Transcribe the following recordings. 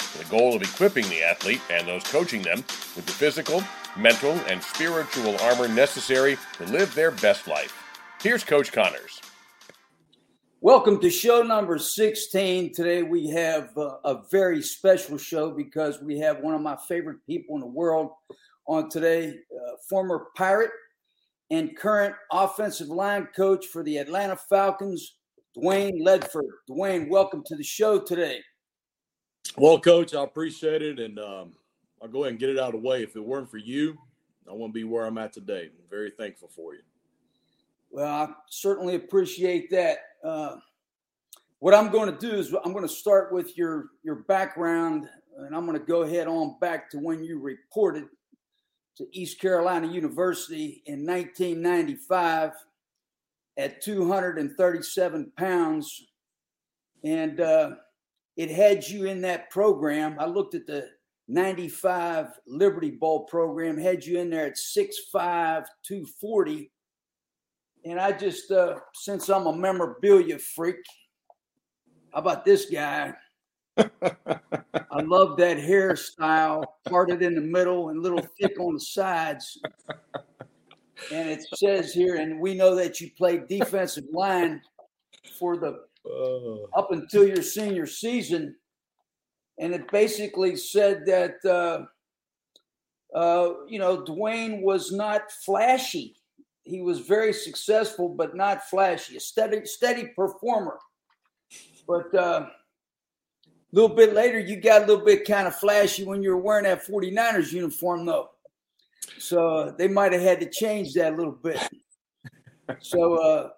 with the goal of equipping the athlete and those coaching them with the physical, mental, and spiritual armor necessary to live their best life. Here's Coach Connors. Welcome to show number 16. Today we have a very special show because we have one of my favorite people in the world on today, former Pirate and current offensive line coach for the Atlanta Falcons, Dwayne Ledford. Dwayne, welcome to the show today. Well, Coach, I appreciate it, and I'll go ahead and get it out of the way. If it weren't for you, I wouldn't be where I'm at today. I'm very thankful for you. Well, I certainly appreciate that. What I'm going to do is I'm going to start with your background, and I'm going to go ahead on back to when you reported to East Carolina University in 1995 at 237 pounds. And it had you in that program. I looked at the 95 Liberty Bowl program, had you in there at 6'5", 240. And I just, since I'm a memorabilia freak, how about this guy? I love that hairstyle, parted in the middle and a little thick on the sides. And it says here, and we know that you played defensive line for the up until your senior season. And it basically said that, Dwayne was not flashy. He was very successful, but not flashy. A steady performer. But a little bit later, you got a little bit kind of flashy when you were wearing that 49ers uniform, though. So they might have had to change that a little bit. So,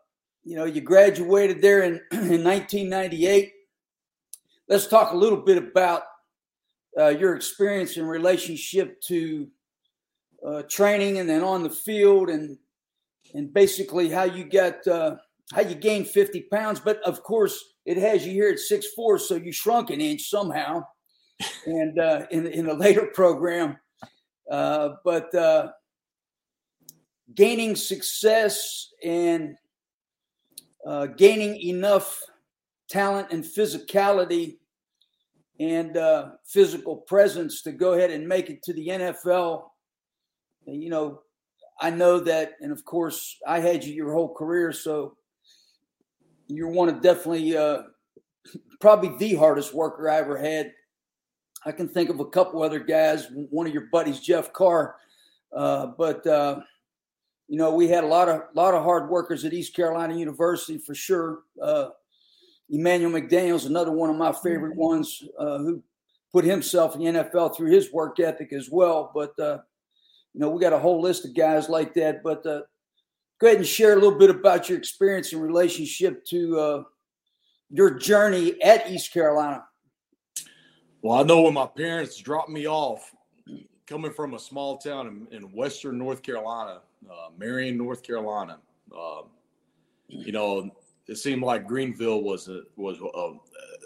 you graduated there in 1998. Let's talk a little bit about your experience in relationship to training and then on the field and basically how you got how you gained 50 pounds. But, of course, it has you here at 6'4", so you shrunk an inch somehow and in a later program. But gaining success and gaining enough talent and physicality and physical presence to go ahead and make it to the NFL, you know, I know that, and of course, I had you your whole career, so you're one of definitely probably the hardest worker I ever had. I can think of a couple other guys, one of your buddies, Jeff Carr, but we had a lot of hard workers at East Carolina University for sure. Emmanuel McDaniel's another one of my favorite ones who put himself in the NFL through his work ethic as well, but we got a whole list of guys like that, but go ahead and share a little bit about your experience in relationship to your journey at East Carolina. Well, I know when my parents dropped me off, coming from a small town in Western North Carolina, Marion, North Carolina, it seemed like Greenville was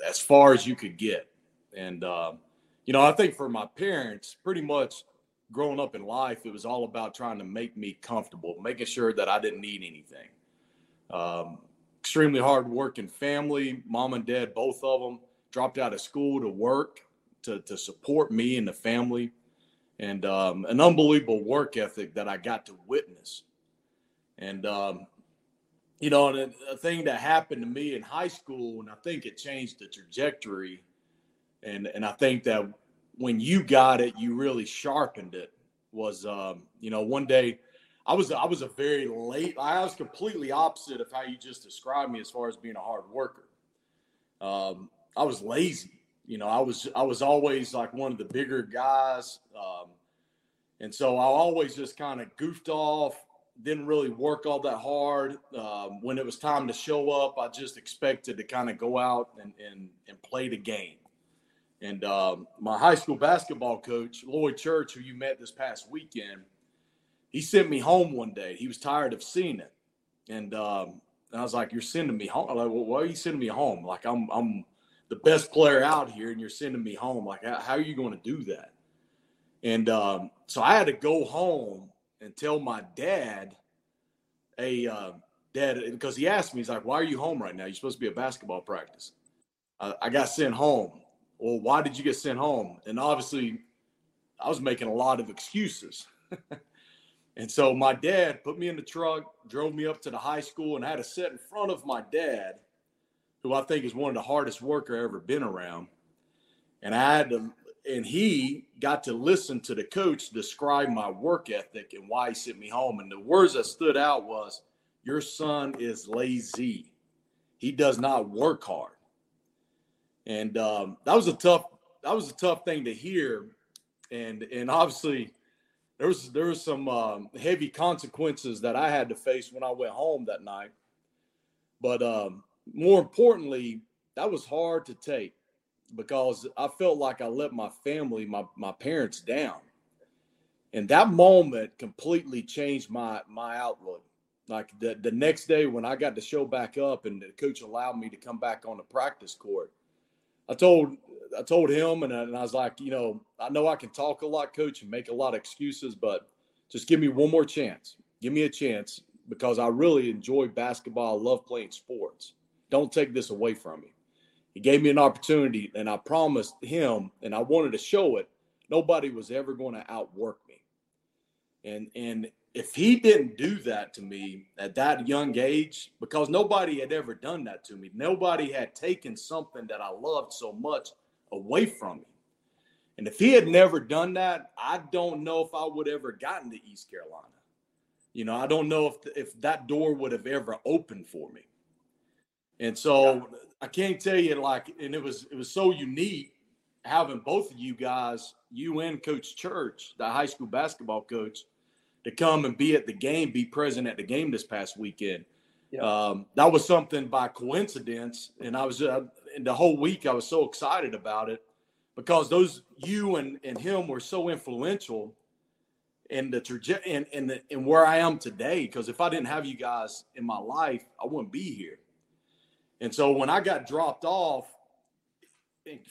as far as you could get. And, I think for my parents, pretty much, growing up in life, it was all about trying to make me comfortable, making sure that I didn't need anything. Extremely hard-working family, mom and dad, both of them, dropped out of school to work to support me and the family, and an unbelievable work ethic that I got to witness. And, a thing that happened to me in high school, and I think it changed the trajectory, and I think that when you got it, you really sharpened it, was, one day I was a very late. I was completely opposite of how you just described me as far as being a hard worker. I was lazy. I was always like one of the bigger guys. And so I always just kind of goofed off, didn't really work all that hard. When it was time to show up, I just expected to kind of go out and play the game. And my high school basketball coach, Lloyd Church, who you met this past weekend, he sent me home one day. He was tired of seeing it. And I was like, you're sending me home? I'm like, well, why are you sending me home? Like, I'm the best player out here, and you're sending me home. Like, how are you going to do that? And so I had to go home and tell my dad, hey, Dad, because he asked me, he's like, why are you home right now? You're supposed to be at basketball practice. I got sent home. Well, why did you get sent home? And obviously, I was making a lot of excuses. And so my dad put me in the truck, drove me up to the high school, and I had to sit in front of my dad, who I think is one of the hardest worker I've ever been around. And he got to listen to the coach describe my work ethic and why he sent me home. And the words that stood out was, your son is lazy. He does not work hard. And that was a tough thing to hear. And obviously there was some heavy consequences that I had to face when I went home that night. But more importantly, that was hard to take, because I felt like I let my family, my parents down. And that moment completely changed my outlook. Like the next day when I got to show back up and the coach allowed me to come back on the practice court, I told him and I was like, you know I can talk a lot, coach, and make a lot of excuses, but just give me one more chance. Give me a chance, because I really enjoy basketball. I love playing sports. Don't take this away from me. He gave me an opportunity, and I promised him, and I wanted to show it, nobody was ever going to outwork me. And if he didn't do that to me at that young age, because nobody had ever done that to me, nobody had taken something that I loved so much away from me. And if he had never done that, I don't know if I would have ever gotten to East Carolina. You know, I don't know if that door would have ever opened for me. And so I can't tell you, like, and it was so unique having both of you guys, you and Coach Church, the high school basketball coach, to come and be at the game, be present at the game this past weekend. Yeah. That was something by coincidence, and and the whole week I was so excited about it, because you and him were so influential in the trajectory and where I am today. Because if I didn't have you guys in my life, I wouldn't be here. And so when I got dropped off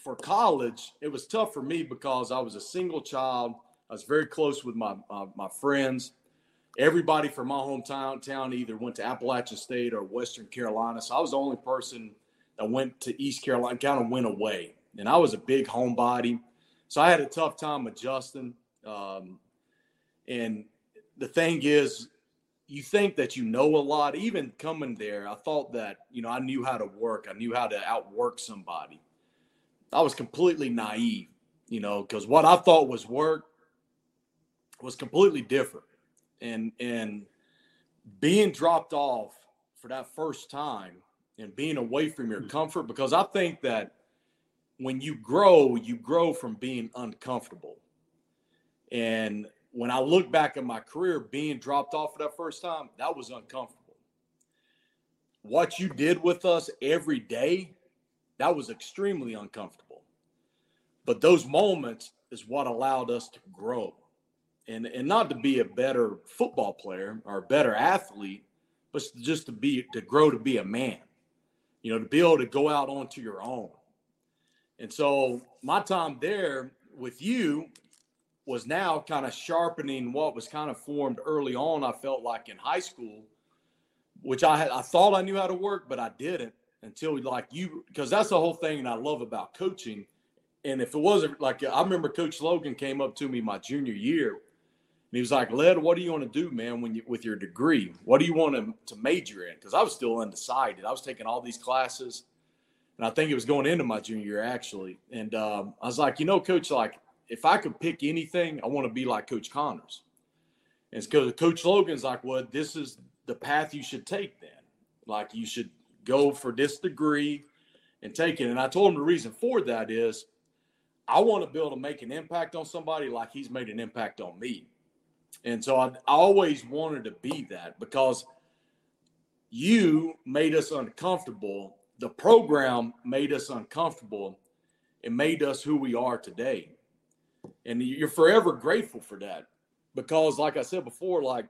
for college, it was tough for me because I was a single child. I was very close with my friends. Everybody from my hometown either went to Appalachian State or Western Carolina. So I was the only person that went to East Carolina, kind of went away. And I was a big homebody. So I had a tough time adjusting. And the thing is, you think that you know a lot. Even coming there, I thought that, you know, I knew how to work. I knew how to outwork somebody. I was completely naive, you know, because what I thought was work was completely different. And being dropped off for that first time and being away from your comfort, because I think that when you grow from being uncomfortable. And when I look back at my career, being dropped off for that first time, that was uncomfortable. What you did with us every day, that was extremely uncomfortable. But those moments is what allowed us to grow. And not to be a better football player or a better athlete, but just to grow to be a man, you know, to be able to go out onto your own. And so my time there with you was now kind of sharpening what was kind of formed early on, I felt like, in high school, which I thought I knew how to work, but I didn't until, like, you, because that's the whole thing that I love about coaching. And if it wasn't, like, I remember Coach Logan came up to me my junior year. And he was like, Led, what do you want to do, man, with your degree? What do you want to major in? Because I was still undecided. I was taking all these classes, and I think it was going into my junior year, actually. And I was like, you know, Coach, like, if I could pick anything, I want to be like Coach Connors. And it's because Coach Logan's like, well, this is the path you should take then. Like, you should go for this degree and take it. And I told him the reason for that is I want to be able to make an impact on somebody like he's made an impact on me. And so I always wanted to be that, because you made us uncomfortable. The program made us uncomfortable. and made us who we are today. And you're forever grateful for that because, like I said before, like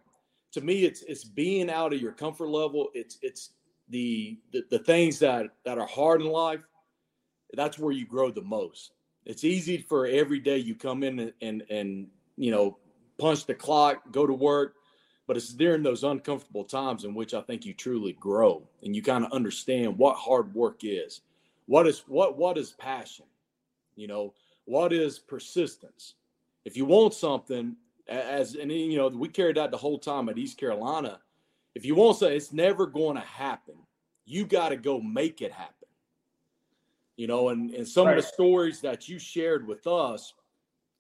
to me, it's being out of your comfort level. It's the things that are hard in life. That's where you grow the most. It's easy for every day you come in and you know, punch the clock, go to work. But it's during those uncomfortable times in which I think you truly grow and you kind of understand what hard work is. What is passion? You know, what is persistence? If you want something, we carried that the whole time at East Carolina. If you want something, it's never going to happen. You got to go make it happen. You know, and some right. of the stories that you shared with us,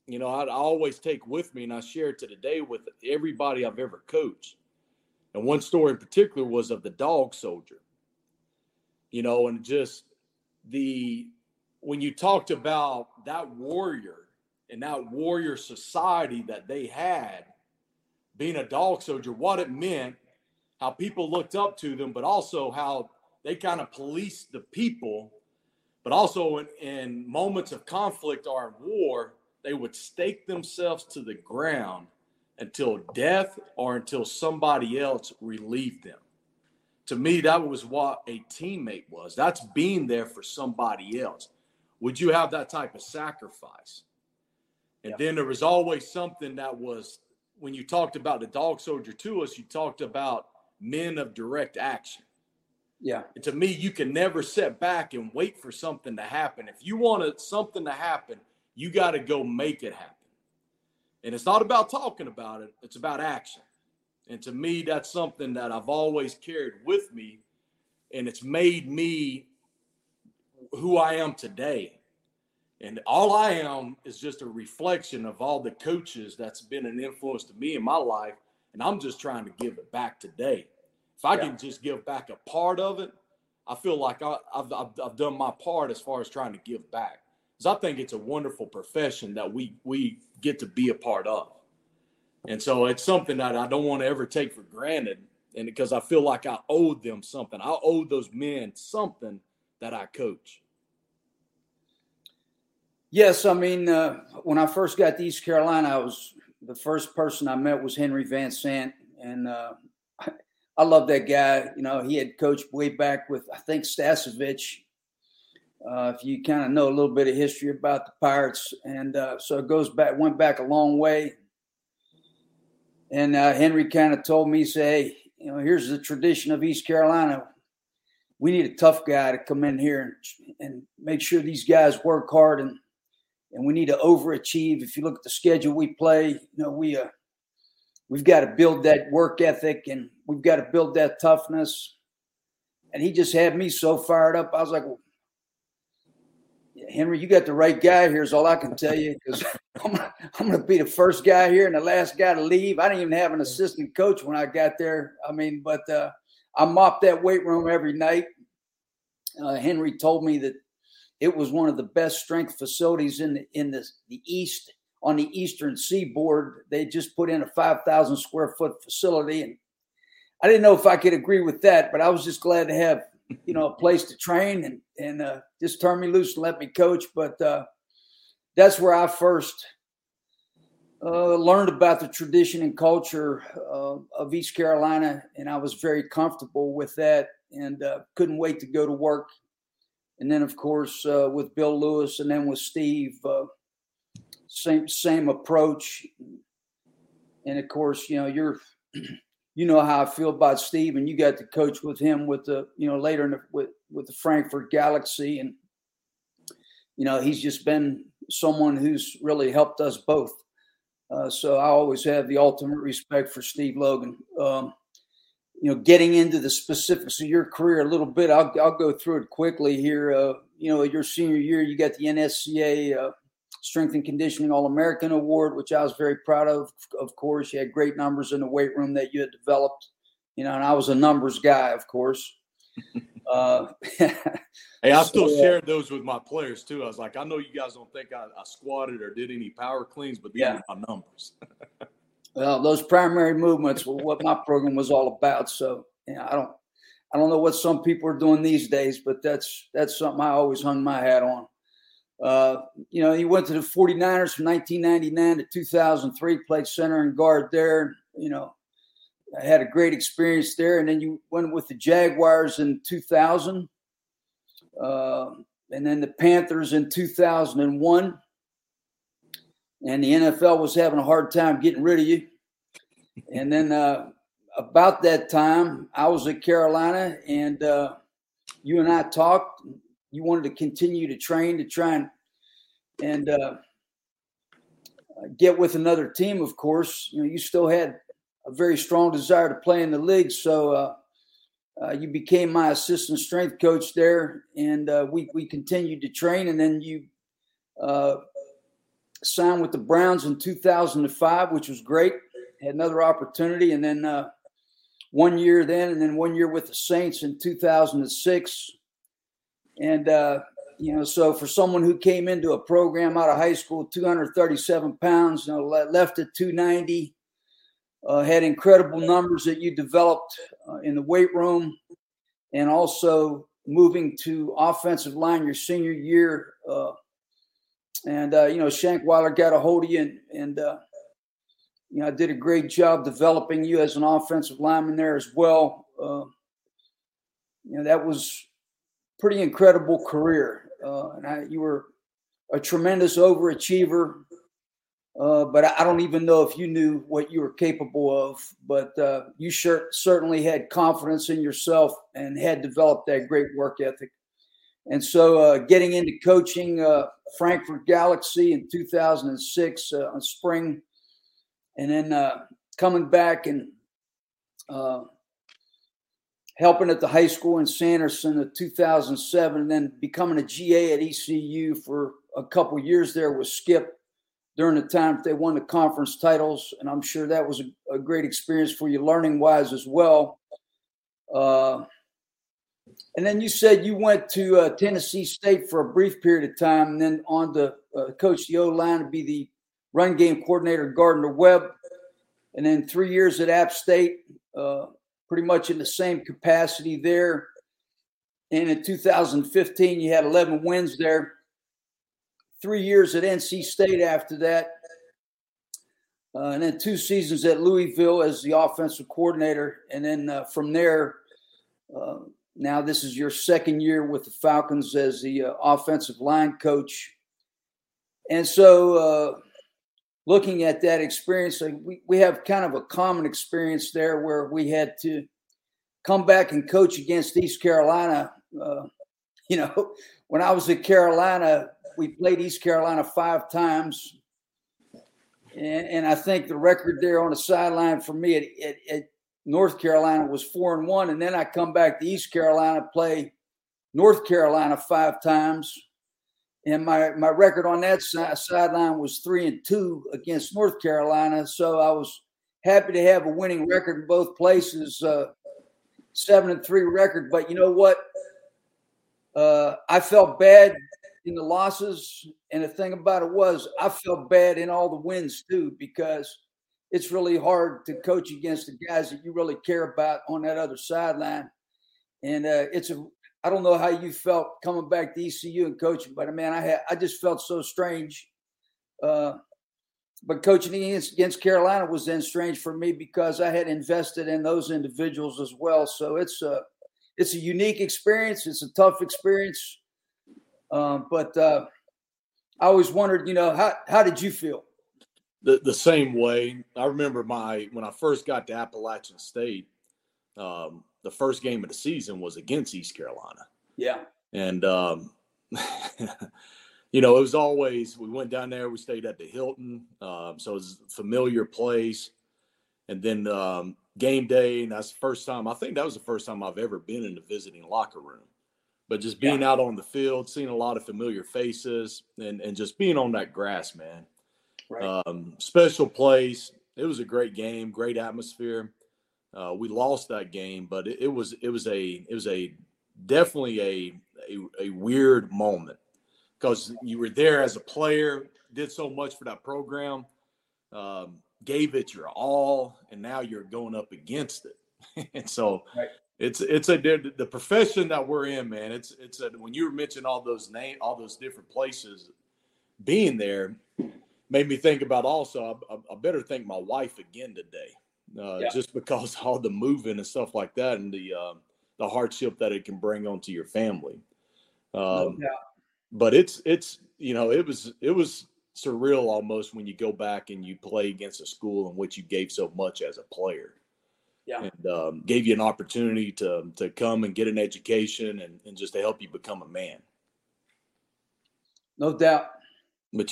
you know, I always take with me, and I share it to the day with everybody I've ever coached. And one story in particular was of the dog soldier. You know, and just when you talked about that warrior and that warrior society that they had, being a dog soldier, what it meant, how people looked up to them, but also how they kind of policed the people, but also in moments of conflict or in war, they would stake themselves to the ground until death or until somebody else relieved them. To me, that was what a teammate was. That's being there for somebody else. Would you have that type of sacrifice? And then there was always something that was, when you talked about the dog soldier to us, you talked about men of direct action. Yeah. And to me, you can never sit back and wait for something to happen. If you wanted something to happen, you got to go make it happen. And it's not about talking about it. It's about action. And to me, that's something that I've always carried with me. And it's made me who I am today. And all I am is just a reflection of all the coaches that's been an influence to me in my life. And I'm just trying to give it back today. If I can just give back a part of it, I feel like I've done my part as far as trying to give back. I think it's a wonderful profession that we get to be a part of. And so it's something that I don't want to ever take for granted. And because I feel like I owed them something. I owed those men something that I coach. Yes. I mean, when I first got to East Carolina, the first person I met was Henry Van Sant. And I love that guy. You know, he had coached way back with, I think, Stasevich. If you kind of know a little bit of history about the Pirates. And so it went back a long way. And Henry kind of told me, say, hey, you know, here's the tradition of East Carolina. We need a tough guy to come in here and make sure these guys work hard. And we need to overachieve. If you look at the schedule we play, you know, we've got to build that work ethic and we've got to build that toughness. And he just had me so fired up. I was like, well, Henry, you got the right guy here is all I can tell you, because I'm going to be the first guy here and the last guy to leave. I didn't even have an assistant coach when I got there. I mean, but I mopped that weight room every night. Henry told me that it was one of the best strength facilities in the East, on the Eastern Seaboard. They just put in a 5,000 square foot facility. And I didn't know if I could agree with that, but I was just glad to have, you know, a place to train and just turn me loose and let me coach. But that's where I first learned about the tradition and culture of East Carolina. And I was very comfortable with that and couldn't wait to go to work. And then, of course, with Bill Lewis and then with Steve, same approach. And, of course, you know, you know how I feel about Steve, and you got to coach with him with the, you know, later in the, with the Frankfurt Galaxy. And, you know, he's just been someone who's really helped us both. So I always have the ultimate respect for Steve Logan. You know, getting into the specifics of your career a little bit, I'll go through it quickly here. You know, your senior year, you got the NSCA Strength and Conditioning All-American Award, which I was very proud of course. You had great numbers in the weight room that you had developed, you know, and I was a numbers guy, of course. Hey, I still shared those with my players, too. I was like, I know you guys don't think I squatted or did any power cleans, but these are my numbers. Well, those primary movements were what my program was all about. So, you know, I don't know what some people are doing these days, but that's something I always hung my hat on. You know, he went to the 49ers from 1999 to 2003, played center and guard there. You know, I had a great experience there. And then you went with the Jaguars in 2000, and then the Panthers in 2001. And the NFL was having a hard time getting rid of you. And then about that time, I was at Carolina, and you and I talked. You wanted to continue to train to try and get with another team, of course. You know, you still had a very strong desire to play in the league, so you became my assistant strength coach there, and we continued to train. And then you signed with the Browns in 2005, which was great. Had another opportunity, and then 1 year then, and then 1 year with the Saints in 2006. And, you know, so for someone who came into a program out of high school, 237 pounds, you know, left at 290, had incredible numbers that you developed in the weight room, and also moving to offensive line your senior year. You know, Shankweiler got a hold of you, and you know, I did a great job developing you as an offensive lineman there as well. You know, that was pretty incredible career. You were a tremendous overachiever, but I don't even know if you knew what you were capable of, but you certainly had confidence in yourself and had developed that great work ethic. And so getting into coaching Frankfurt Galaxy in 2006 on spring, and then coming back and helping at the high school in Sanderson in 2007, and then becoming a GA at ECU for a couple years there with Skip during the time that they won the conference titles. And I'm sure that was a great experience for you learning-wise as well. And then you said you went to Tennessee State for a brief period of time, and then on to coach the O-line to be the run game coordinator, Gardner-Webb. And then 3 years at App State, pretty much in the same capacity there. And in 2015, you had 11 wins there. 3 years at NC State after that. And then 2 seasons at Louisville as the offensive coordinator. And then from there, now this is your second year with the Falcons as the offensive line coach. And so looking at that experience, like we have kind of a common experience there where we had to come back and coach against East Carolina. You know, when I was at Carolina, we played East Carolina 5 times. And I think the record there on the sideline for me at North Carolina was 4-1. And then I come back to East Carolina, play North Carolina 5 times. And my record on that sideline was 3-2 against North Carolina. So I was happy to have a winning record in both places, 7-3 record. But you know what? I felt bad in the losses. And the thing about it was I felt bad in all the wins too, because it's really hard to coach against the guys that you really care about on that other sideline. And I don't know how you felt coming back to ECU and coaching, but man, I just felt so strange. But coaching against Carolina was then strange for me because I had invested in those individuals as well. So it's a unique experience. It's a tough experience. But I always wondered, you know, how did you feel? The same way. I remember when I first got to Appalachian State. The first game of the season was against East Carolina. Yeah. And, you know, it was always, we went down there, we stayed at the Hilton. So it was a familiar place. And then game day, and that's the first time, I think that was the first time I've ever been in the visiting locker room. But just being out on the field, seeing a lot of familiar faces, and just being on that grass, man. Right. Special place. It was a great game, great atmosphere. We lost that game, but it was definitely a weird moment because you were there as a player, did so much for that program, gave it your all, and now you're going up against it. And so the profession that we're in, man. When you were mentioning all those different places, being there made me think about also. I better thank my wife again today, just because all the moving and stuff like that, and the hardship that it can bring onto your family. But it was surreal almost when you go back and you play against a school in which you gave so much as a player. Yeah. And gave you an opportunity to come and get an education and just to help you become a man. No doubt. But,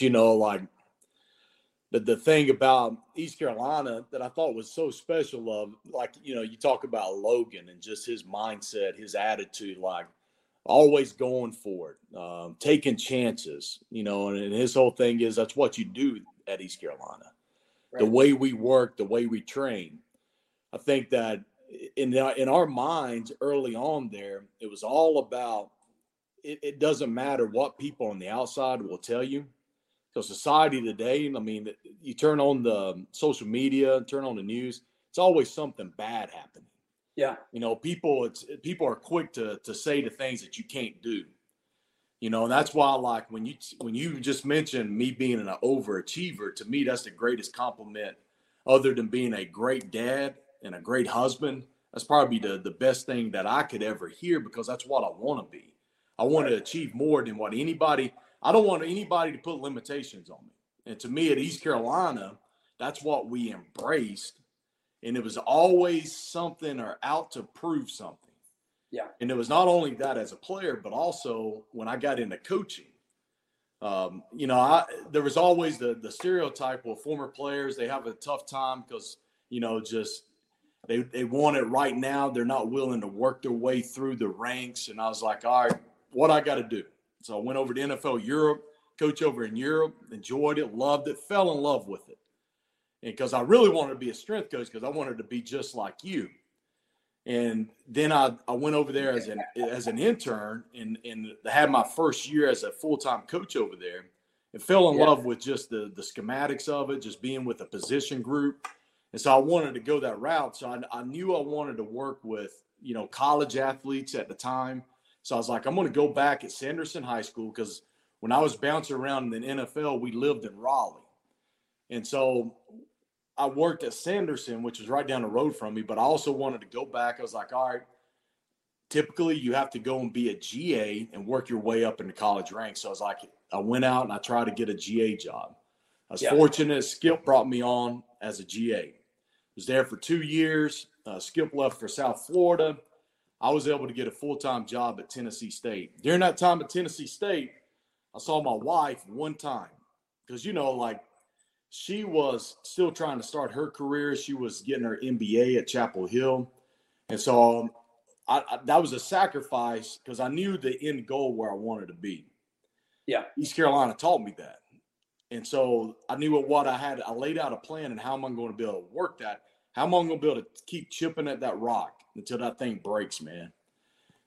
the thing about East Carolina that I thought was so special you talk about Logan and just his mindset, his attitude, always going for it, taking chances, and his whole thing is that's what you do at East Carolina. Right. The way we work, the way we train. I think that in our minds early on there, it was all about it doesn't matter what people on the outside will tell you. So society today, you turn on the social media, turn on the news, it's always something bad happening. Yeah. People are quick to say the things that you can't do. And that's why when you just mentioned me being an overachiever, to me, that's the greatest compliment other than being a great dad and a great husband. That's probably the best thing that I could ever hear, because that's what I want to be. I want to achieve more than what anybody, I don't want anybody to put limitations on me. And to me at East Carolina, that's what we embraced. And it was always something or out to prove something. Yeah. And it was not only that as a player, but also when I got into coaching, there was always the stereotype of former players. They have a tough time because, they want it right now. They're not willing to work their way through the ranks. And I was like, all right, what I got to do? So I went over to NFL Europe, coach over in Europe, enjoyed it, loved it, fell in love with it. And because I really wanted to be a strength coach, because I wanted to be just like you. And then I went over there as an intern and had my first year as a full-time coach over there and fell in love with just the schematics of it, just being with a position group. And so I wanted to go that route. So I knew I wanted to work with, college athletes at the time. So I was like, I'm going to go back at Sanderson High School, because when I was bouncing around in the NFL, we lived in Raleigh. And so I worked at Sanderson, which was right down the road from me, but I also wanted to go back. I was like, all right, typically you have to go and be a GA and work your way up in the college ranks. So I was like, I went out and I tried to get a GA job. I was fortunate. Skip brought me on as a GA. I was there for 2 years. Skip left for South Florida. I was able to get a full-time job at Tennessee State. During that time at Tennessee State, I saw my wife one time because, she was still trying to start her career. She was getting her MBA at Chapel Hill. And so that was a sacrifice because I knew the end goal where I wanted to be. Yeah. East Carolina taught me that. And so I knew what I had. I laid out a plan and how am I going to be able to work that? How am I going to be able to keep chipping at that rock until that thing breaks, man?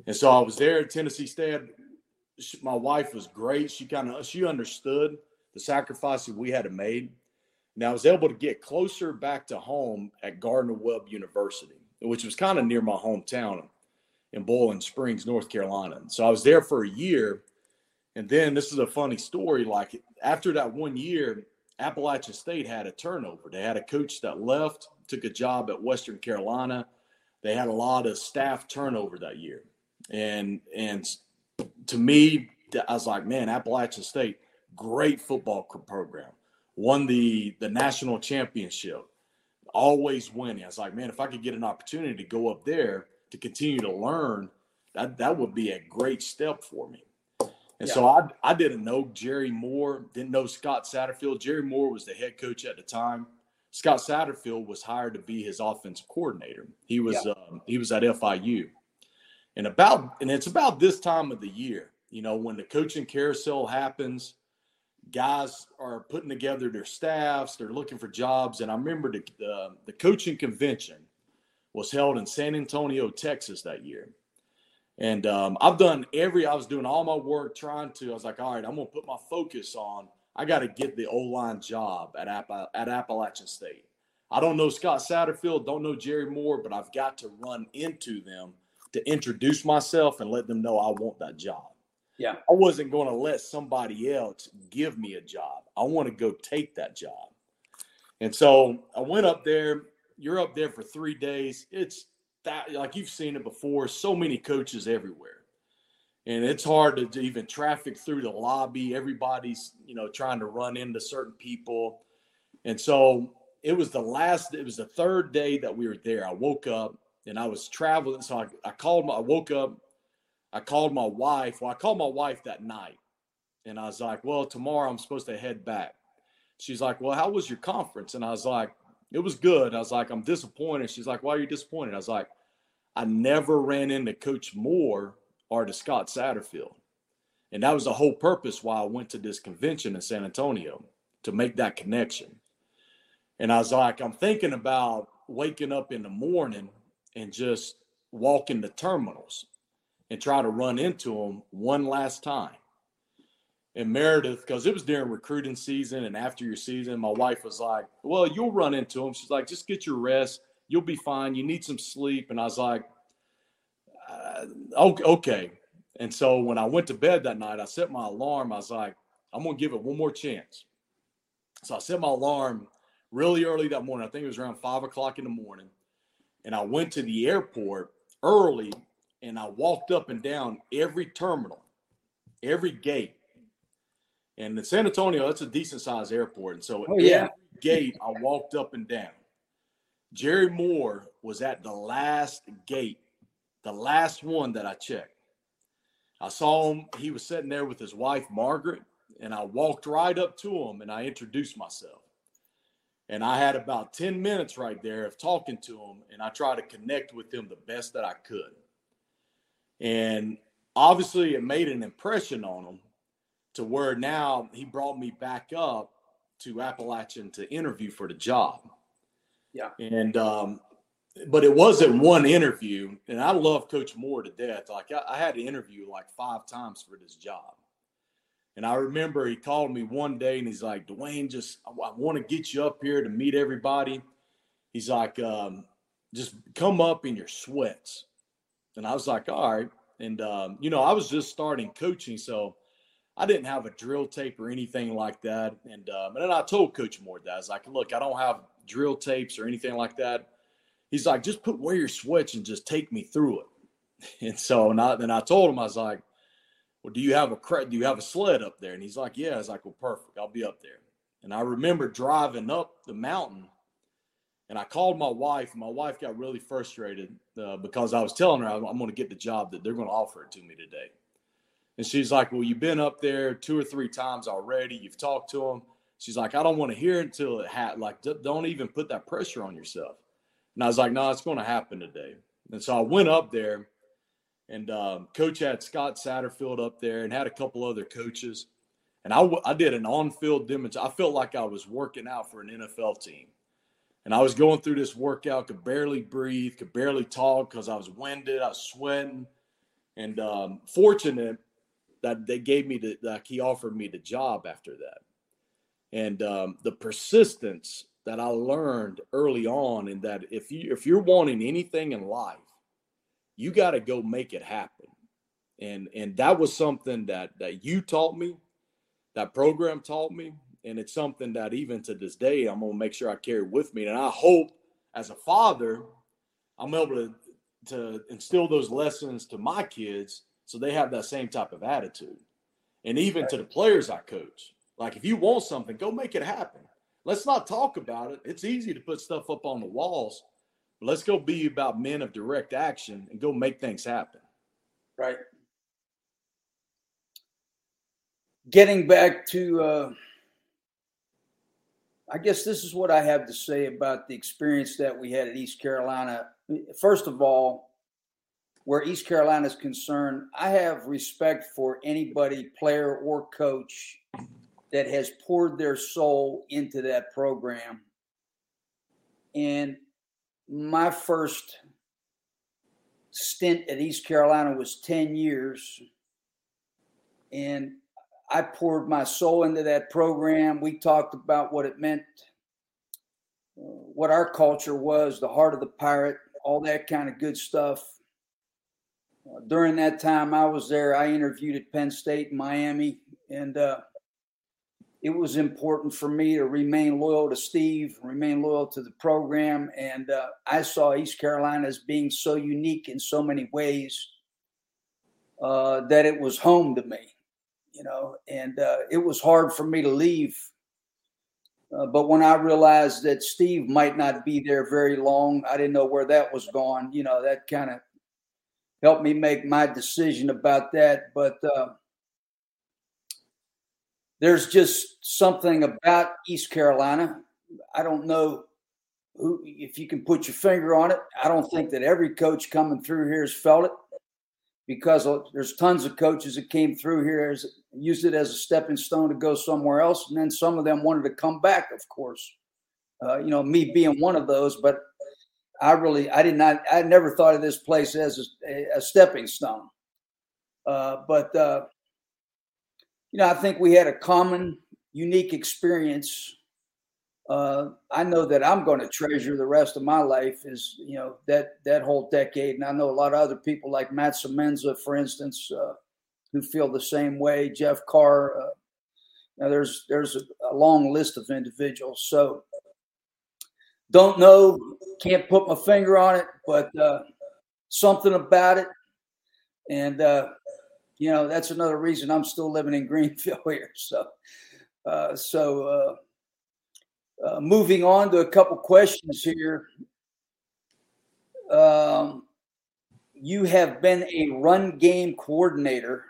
And so I was there at Tennessee State. My wife was great. She understood the sacrifices we had made. And I was able to get closer back to home at Gardner-Webb University, which was kind of near my hometown in Boiling Springs, North Carolina. And so I was there for a year. And then this is a funny story. After that 1 year, Appalachian State had a turnover. They had a coach that left, took a job at Western Carolina. They had a lot of staff turnover that year. And to me, I was like, man, Appalachian State, great football program. Won the national championship, always winning. I was like, man, if I could get an opportunity to go up there to continue to learn, that would be a great step for me. And so I didn't know Jerry Moore, didn't know Scott Satterfield. Jerry Moore was the head coach at the time. Scott Satterfield was hired to be his offensive coordinator. He was at FIU. And it's about this time of the year, when the coaching carousel happens. Guys are putting together their staffs. They're looking for jobs. And I remember the coaching convention was held in San Antonio, Texas that year. And I was doing all my work I was like, all right, I'm going to put my focus on, I got to get the O-line job at Appalachian State. I don't know Scott Satterfield, don't know Jerry Moore, but I've got to run into them to introduce myself and let them know I want that job. Yeah. I wasn't going to let somebody else give me a job. I want to go take that job. And so I went up there. You're up there for 3 days. It's that, like you've seen it before, so many coaches everywhere. And it's hard to even traffic through the lobby. Everybody's, you know, trying to run into certain people. And so it was the third day that we were there. I woke up and I was traveling. So I called my wife. Well, I called my wife that night and I was like, well, tomorrow I'm supposed to head back. She's like, well, how was your conference? And I was like, it was good. I was like, I'm disappointed. She's like, why are you disappointed? I was like, I never ran into Coach Moore or to Scott Satterfield. And that was the whole purpose why I went to this convention in San Antonio, to make that connection. And I was like, I'm thinking about waking up in the morning and just walking the terminals and try to run into them one last time. And Meredith, because it was during recruiting season and after your season, my wife was like, well, you'll run into them. She's like, just get your rest. You'll be fine. You need some sleep. And I was like, okay. And so when I went to bed that night, I set my alarm. I was like, I'm going to give it one more chance. So I set my alarm really early that morning. I think it was around 5 o'clock in the morning. And I went to the airport early and I walked up and down every terminal, every gate. And in San Antonio, that's a decent sized airport. And so every gate I walked up and down. Jerry Moore was at the last gate. The last one that I checked, I saw him. He was sitting there with his wife, Margaret, and I walked right up to him and I introduced myself. And I had about 10 minutes right there of talking to him, and I tried to connect with him the best that I could. And obviously it made an impression on him to where now he brought me back up to Appalachian to interview for the job. Yeah. And, but it wasn't one interview, and I love Coach Moore to death. Like I had to interview like 5 times for this job. And I remember he called me one day and he's like, Dwayne, I want to get you up here to meet everybody. He's like, just come up in your sweats. And I was like, all right. And, you know, I was just starting coaching, so I didn't have a drill tape or anything like that. And then I told Coach Moore that. I was like, look, I don't have drill tapes or anything like that. He's like, just wear your sweats and just take me through it. And so then I told him, I was like, well, do you have a sled up there? And he's like, yeah. I was like, well, perfect. I'll be up there. And I remember driving up the mountain and I called my wife. My wife got really frustrated because I was telling her I'm going to get the job that they're going to offer it to me today. And she's like, well, you've been up there 2 or 3 times already. You've talked to them. She's like, I don't want to hear it until it happens. Like, don't even put that pressure on yourself. And I was like, no, it's going to happen today. And so I went up there, and Coach had Scott Satterfield up there and had a couple other coaches. And I did an on-field demonstration. I felt like I was working out for an NFL team. And I was going through this workout, could barely breathe, could barely talk because I was winded, I was sweating. And fortunate that they gave me he offered me the job after that. And the persistence that I learned early on, and that if you're wanting anything in life, you got to go make it happen. And that was something that you taught me, that program taught me. And it's something that even to this day, I'm going to make sure I carry with me. And I hope as a father, I'm able to instill those lessons to my kids so they have that same type of attitude. And even to the players I coach, like if you want something, go make it happen. Let's not talk about it. It's easy to put stuff up on the walls. But let's go be about men of direct action and go make things happen. Right. Getting back to, I guess this is what I have to say about the experience that we had at East Carolina. First of all, where East Carolina is concerned, I have respect for anybody, player or coach, that has poured their soul into that program. And my first stint at East Carolina was 10 years. And I poured my soul into that program. We talked about what it meant, what our culture was, the heart of the pirate, all that kind of good stuff. During that time I was there, I interviewed at Penn State and Miami, and it was important for me to remain loyal to Steve, remain loyal to the program. And I saw East Carolina as being so unique in so many ways that it was home to me, you know, and it was hard for me to leave. But when I realized that Steve might not be there very long, I didn't know where that was going. You know, that kind of helped me make my decision about that. But there's just something about East Carolina. I don't know who, if you can put your finger on it. I don't think that every coach coming through here has felt it, because there's tons of coaches that came through here, used it as a stepping stone to go somewhere else. And then some of them wanted to come back, of course, you know, me being one of those. But I never thought of this place as a stepping stone. You know, I think we had a common, unique experience. I know that I'm going to treasure the rest of my life is, you know, that whole decade. And I know a lot of other people like Matt Semenza, for instance, who feel the same way, Jeff Carr. Now there's a long list of individuals. So don't know, can't put my finger on it, but something about it. And, you know, that's another reason I'm still living in Greenville here. So moving on to a couple questions here. You have been a run game coordinator.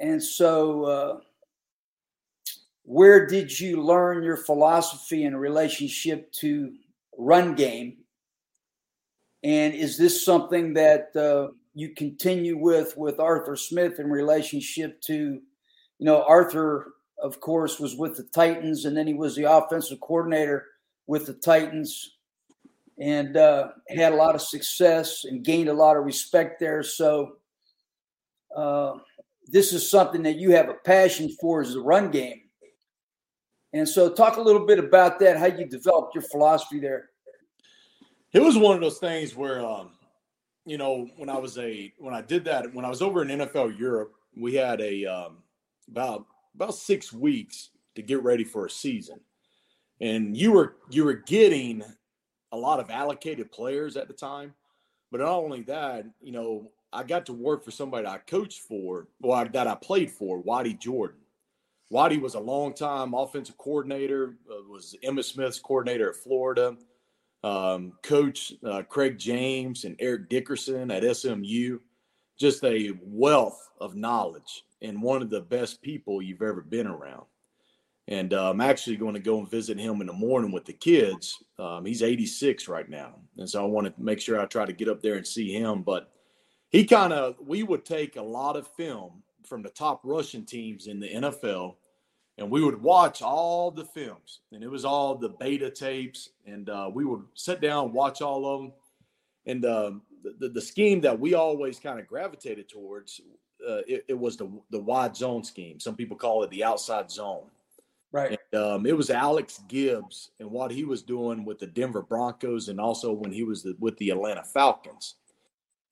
And so where did you learn your philosophy in relationship to run game? And is this something that you continue with Arthur Smith in relationship to, you know, Arthur, of course, was with the Titans, and then he was the offensive coordinator with the Titans, and had a lot of success and gained a lot of respect there. So this is something that you have a passion for, is the run game. And so talk a little bit about that, how you developed your philosophy there. It was one of those things where, you know, when I was over in NFL Europe, we had a about 6 weeks to get ready for a season, and you were getting a lot of allocated players at the time. But not only that, you know, I got to work for somebody I coached for, that I played for, Waddy Jordan. Waddy was a longtime offensive coordinator, was Emmitt Smith's coordinator at Florida. Coach Craig James and Eric Dickerson at SMU, just a wealth of knowledge and one of the best people you've ever been around. And I'm actually going to go and visit him in the morning with the kids. He's 86 right now. And so I want to make sure I try to get up there and see him. But we would take a lot of film from the top rushing teams in the NFL, and we would watch all the films, and it was all the beta tapes, and we would sit down, watch all of them. And the scheme that we always kind of gravitated towards, it was the wide zone scheme. Some people call it the outside zone. Right. And, it was Alex Gibbs and what he was doing with the Denver Broncos, and also when he was with the Atlanta Falcons.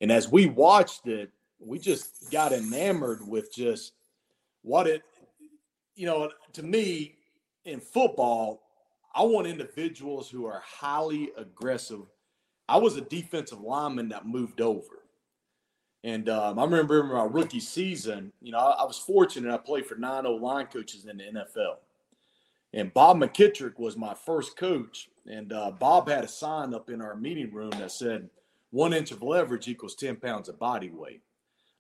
And as we watched it, we just got enamored with just what it – you know, to me, in football, I want individuals who are highly aggressive. I was a defensive lineman that moved over. And I remember my rookie season, you know, I was fortunate. I played for 9 O-line coaches in the NFL. And Bob McKittrick was my first coach. And Bob had a sign up in our meeting room that said, 1 inch of leverage equals 10 pounds of body weight.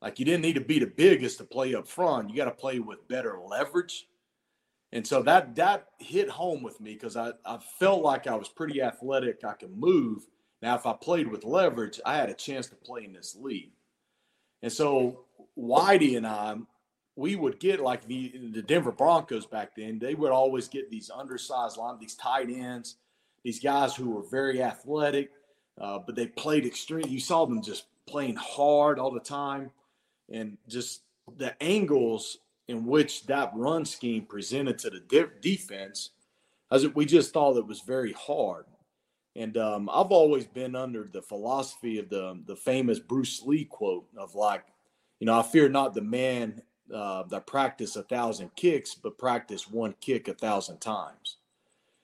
Like, you didn't need to be the biggest to play up front. You got to play with better leverage. And so that hit home with me, because I felt like I was pretty athletic. I could move. Now, if I played with leverage, I had a chance to play in this league. And so Whitey and I, we would get like the Denver Broncos back then. They would always get these undersized linemen, these tight ends, these guys who were very athletic, but they played extreme. You saw them just playing hard all the time. And just the angles in which that run scheme presented to the defense, as we just thought it was very hard. And I've always been under the philosophy of the famous Bruce Lee quote of like, you know, I fear not the man that practice 1,000 kicks, but practice one kick 1,000 times.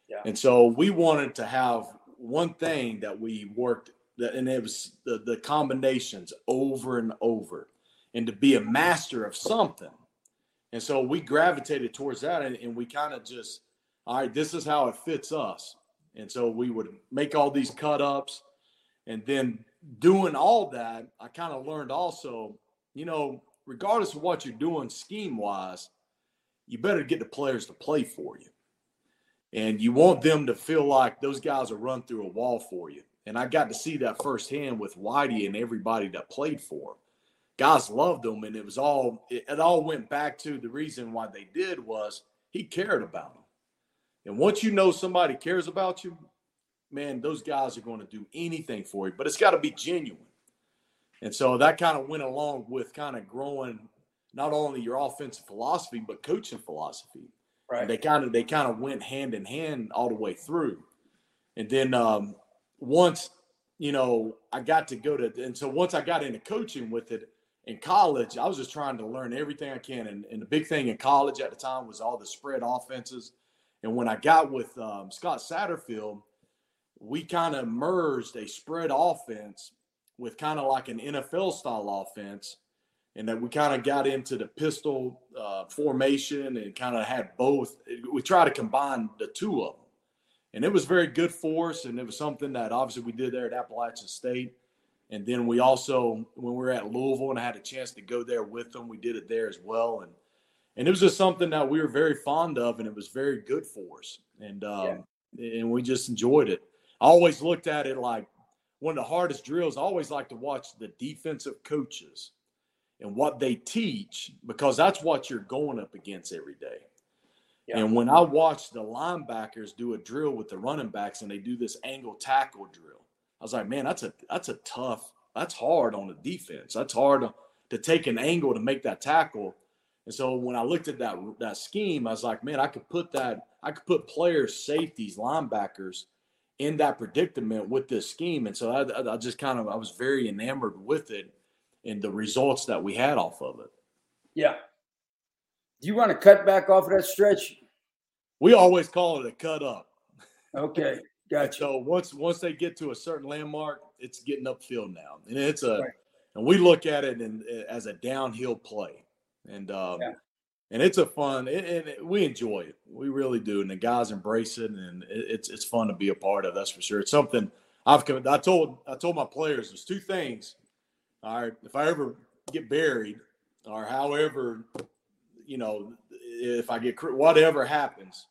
Yeah. And so we wanted to have one thing that we worked, that, and it was the combinations over and over, and to be a master of something. And so we gravitated towards that, and we kind of just, all right, this is how it fits us. And so we would make all these cut-ups, and then doing all that, I kind of learned also, you know, regardless of what you're doing scheme-wise, you better get the players to play for you. And you want them to feel like those guys will run through a wall for you. And I got to see that firsthand with Whitey and everybody that played for him. Guys loved him, and it all went back to the reason why they did was he cared about them. And once you know somebody cares about you, man, those guys are going to do anything for you. But it's got to be genuine. And so that kind of went along with kind of growing not only your offensive philosophy but coaching philosophy. Right. And they kind of went hand in hand all the way through. And then once, you know, I got to go to – and so once I got into coaching with it in college, I was just trying to learn everything I can. And the big thing in college at the time was all the spread offenses. And when I got with Scott Satterfield, we kind of merged a spread offense with kind of like an NFL-style offense, and that we kind of got into the pistol formation and kind of had both. We tried to combine the two of them. And it was very good for us, and it was something that obviously we did there at Appalachian State. And then we also, when we were at Louisville and I had a chance to go there with them, we did it there as well. And it was just something that we were very fond of, and it was very good for us. And and we just enjoyed it. I always looked at it like one of the hardest drills. I always like to watch the defensive coaches and what they teach, because that's what you're going up against every day. Yeah. And when I watch the linebackers do a drill with the running backs and they do this angle tackle drill, I was like, man, that's hard on the defense. That's hard to take an angle to make that tackle. And so when I looked at that scheme, I was like, man, I could put players, safeties, linebackers in that predicament with this scheme. And so I was very enamored with it and the results that we had off of it. Yeah. Do you want to cut back off of that stretch? We always call it a cut up. Okay. Gotcha. So once they get to a certain landmark, it's getting upfield now. And it's a, and we look at it as a downhill play. And and it's a fun, and we enjoy it. We really do, and the guys embrace it, and it's fun to be a part of. That's for sure. It's something I told my players. There's two things. All right, if I ever get buried, or however, you know, if I get whatever happens,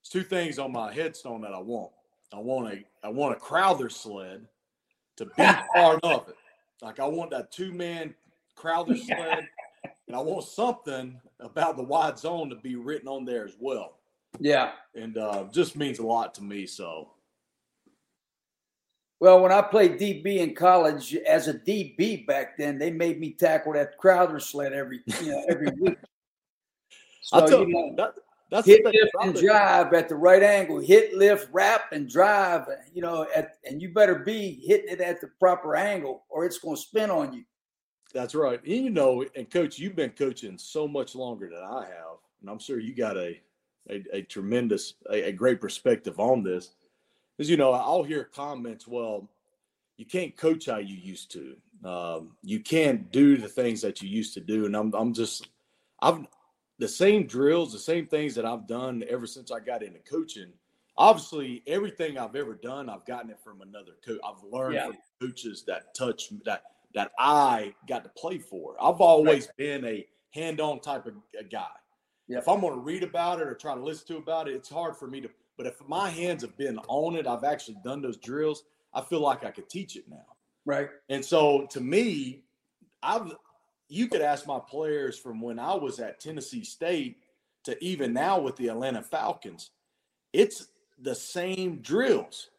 there's two things on my headstone that I want. I want a Crowder sled to be part of it. Like I want that 2-man Crowder sled. And I want something about the wide zone to be written on there as well. Yeah. And just means a lot to me, so. Well, when I played DB in college, as a DB back then, they made me tackle that Crowder sled every week. So, I told you, that's hit, lift, and drive at the right angle. Hit, lift, wrap, and drive. You know, and you better be hitting it at the proper angle or it's going to spin on you. That's right. And, you know, and, Coach, you've been coaching so much longer than I have, and I'm sure you got a tremendous, a great perspective on this. Because, you know, I'll hear comments, well, you can't coach how you used to. You can't do the things that you used to do. And I've the same drills, the same things that I've done ever since I got into coaching. Obviously, everything I've ever done, I've gotten it from another coach. I've learned from coaches that touch that I got to play for. I've always been a hand-on type of guy. Yeah. If I'm going to read about it or try to listen to about it, it's hard for me to – but if my hands have been on it, I've actually done those drills, I feel like I could teach it now. Right. And so, to me, you could ask my players from when I was at Tennessee State to even now with the Atlanta Falcons, it's the same drills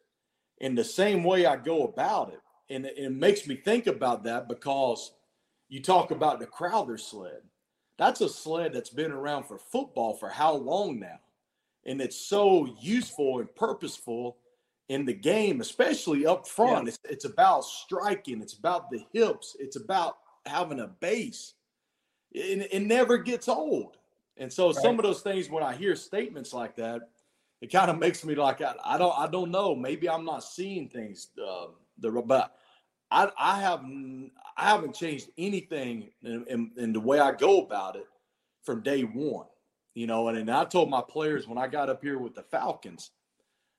and the same way I go about it. And it makes me think about that because you talk about the Crowder sled. That's a sled that's been around for football for how long now? And it's so useful and purposeful. in the game, especially up front. Yeah. It's about striking. It's about the hips. It's about having a base. It never gets old. And so right. some of those things, when I hear statements like that, it kind of makes me like, I don't know. Maybe I'm not seeing things. But I haven't changed anything in the way I go about it from day one. You know, and I told my players when I got up here with the Falcons,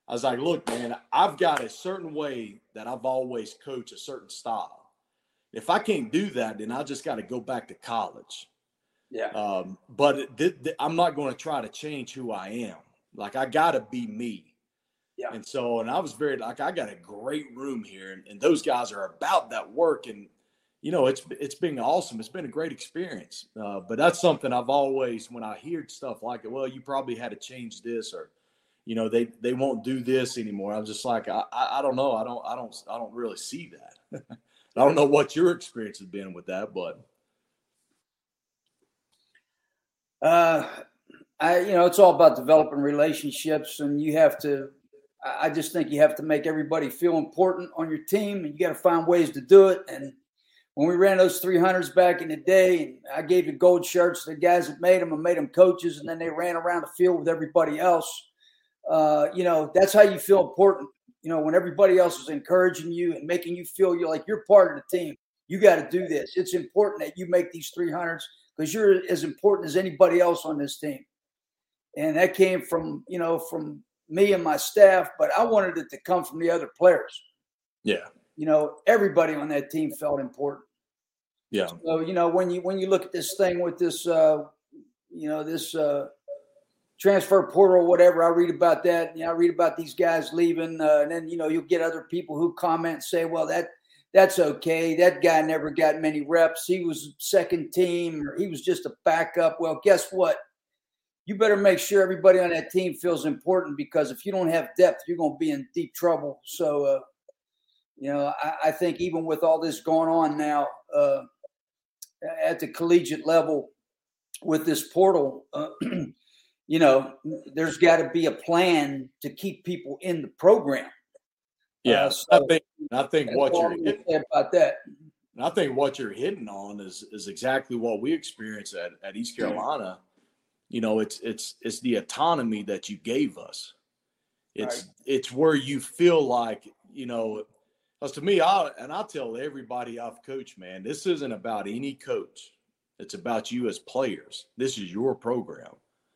I was like, look, man, I've got a certain way that I've always coached, a certain style. If I can't do that, then I just got to go back to college. Yeah. But I'm not going to try to change who I am. Like, I got to be me. Yeah. And so, and I was very, like, I got a great room here, and those guys are about that work. And, you know, it's been awesome. It's been a great experience. But that's something I've always, when I hear stuff like, well, you probably had to change this, or, you know, they won't do this anymore. I'm just like, I don't know. I don't really see that. I don't know what your experience has been with that, but. It's all about developing relationships, and I just think you have to make everybody feel important on your team, and you got to find ways to do it. And when we ran those 300s back in the day, and I gave the gold shirts to the guys that made them, and made them coaches. And then they ran around the field with everybody else. That's how you feel important. You know, when everybody else is encouraging you and making you feel you're like you're part of the team, you got to do this. It's important that you make these 300s because you're as important as anybody else on this team. And that came from, you know, from me and my staff, but I wanted it to come from the other players. Yeah. You know, everybody on that team felt important. Yeah. So, you know, when you look at this thing with this, transfer portal, whatever. I read about that. You know, I read about these guys leaving, and then you know you'll get other people who comment and say, "Well, that's okay. That guy never got many reps. He was second team, or he was just a backup." Well, guess what? You better make sure everybody on that team feels important, because if you don't have depth, you're going to be in deep trouble. So, I think even with all this going on now at the collegiate level with this portal. You know, there's got to be a plan to keep people in the program. Yes, I think what you're about that. And I think what you're hitting on is exactly what we experienced at East Carolina. You know, it's the autonomy that you gave us. It's where you feel like, you know, because to me, I tell everybody I've coached, man, this isn't about any coach. It's about you as players. This is your program.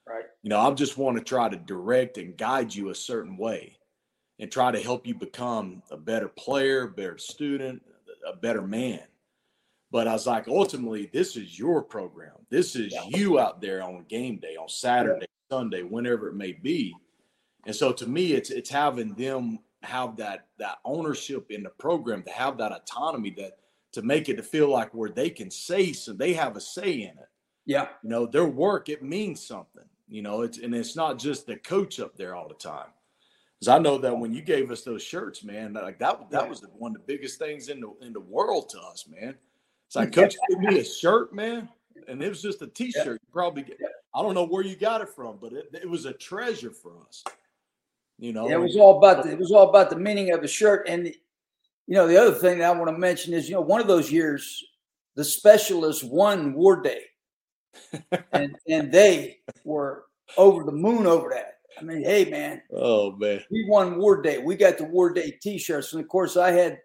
Right. You know, I just want to try to direct and guide you a certain way and try to help you become a better player, better student, a better man. But I was like, ultimately, this is your program. This is you out there on game day, on Saturday, Sunday, whenever it may be. And so to me, it's having them have that ownership in the program, to have that autonomy, that to make it to feel like where they can say, so they have a say in it. Yeah. You know, their work, it means something. You know, it's not just the coach up there all the time. Because I know that when you gave us those shirts, man, like that was one of the biggest things in the world to us, man. It's like, Coach gave me a shirt, man, and it was just a T-shirt. Yeah. You probably get, I don't know where you got it from, but it was a treasure for us. You know, it was all about the meaning of the shirt. And you know, the other thing that I want to mention is, you know, one of those years, the specialists won War Day. and they were over the moon over that. I mean, hey, man. Oh, man. We won War Day. We got the War Day T-shirts. And, of course, I had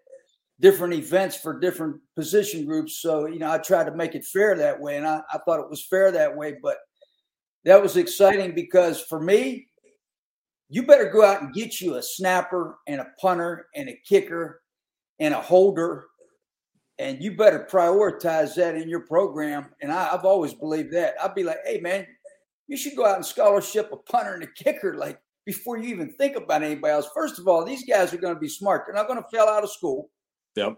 different events for different position groups. So, you know, I tried to make it fair that way. And I thought it was fair that way. But that was exciting because, for me, you better go out and get you a snapper and a punter and a kicker and a holder. And you better prioritize that in your program. And I've always believed that. I'd be like, hey, man, you should go out and scholarship a punter and a kicker, like, before you even think about anybody else. First of all, these guys are going to be smart. They're not going to fail out of school. Yep.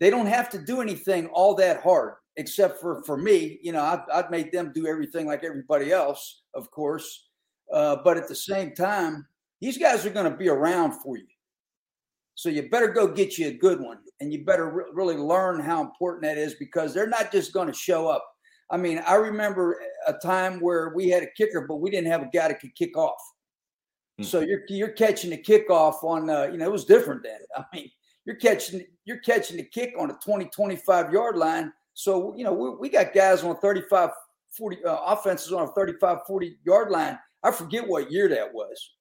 They don't have to do anything all that hard, except for me. You know, I'd make them do everything like everybody else, of course. But at the same time, these guys are going to be around for you. So you better go get you a good one, and you better really learn how important that is, because they're not just going to show up. I mean, I remember a time where we had a kicker, but we didn't have a guy that could kick off. So you're catching the kickoff on, it was different then. I mean, you're catching the kick on a 20-25 yard line. So, we got guys on 35-40 offenses on a 35-40 yard line. I forget what year that was,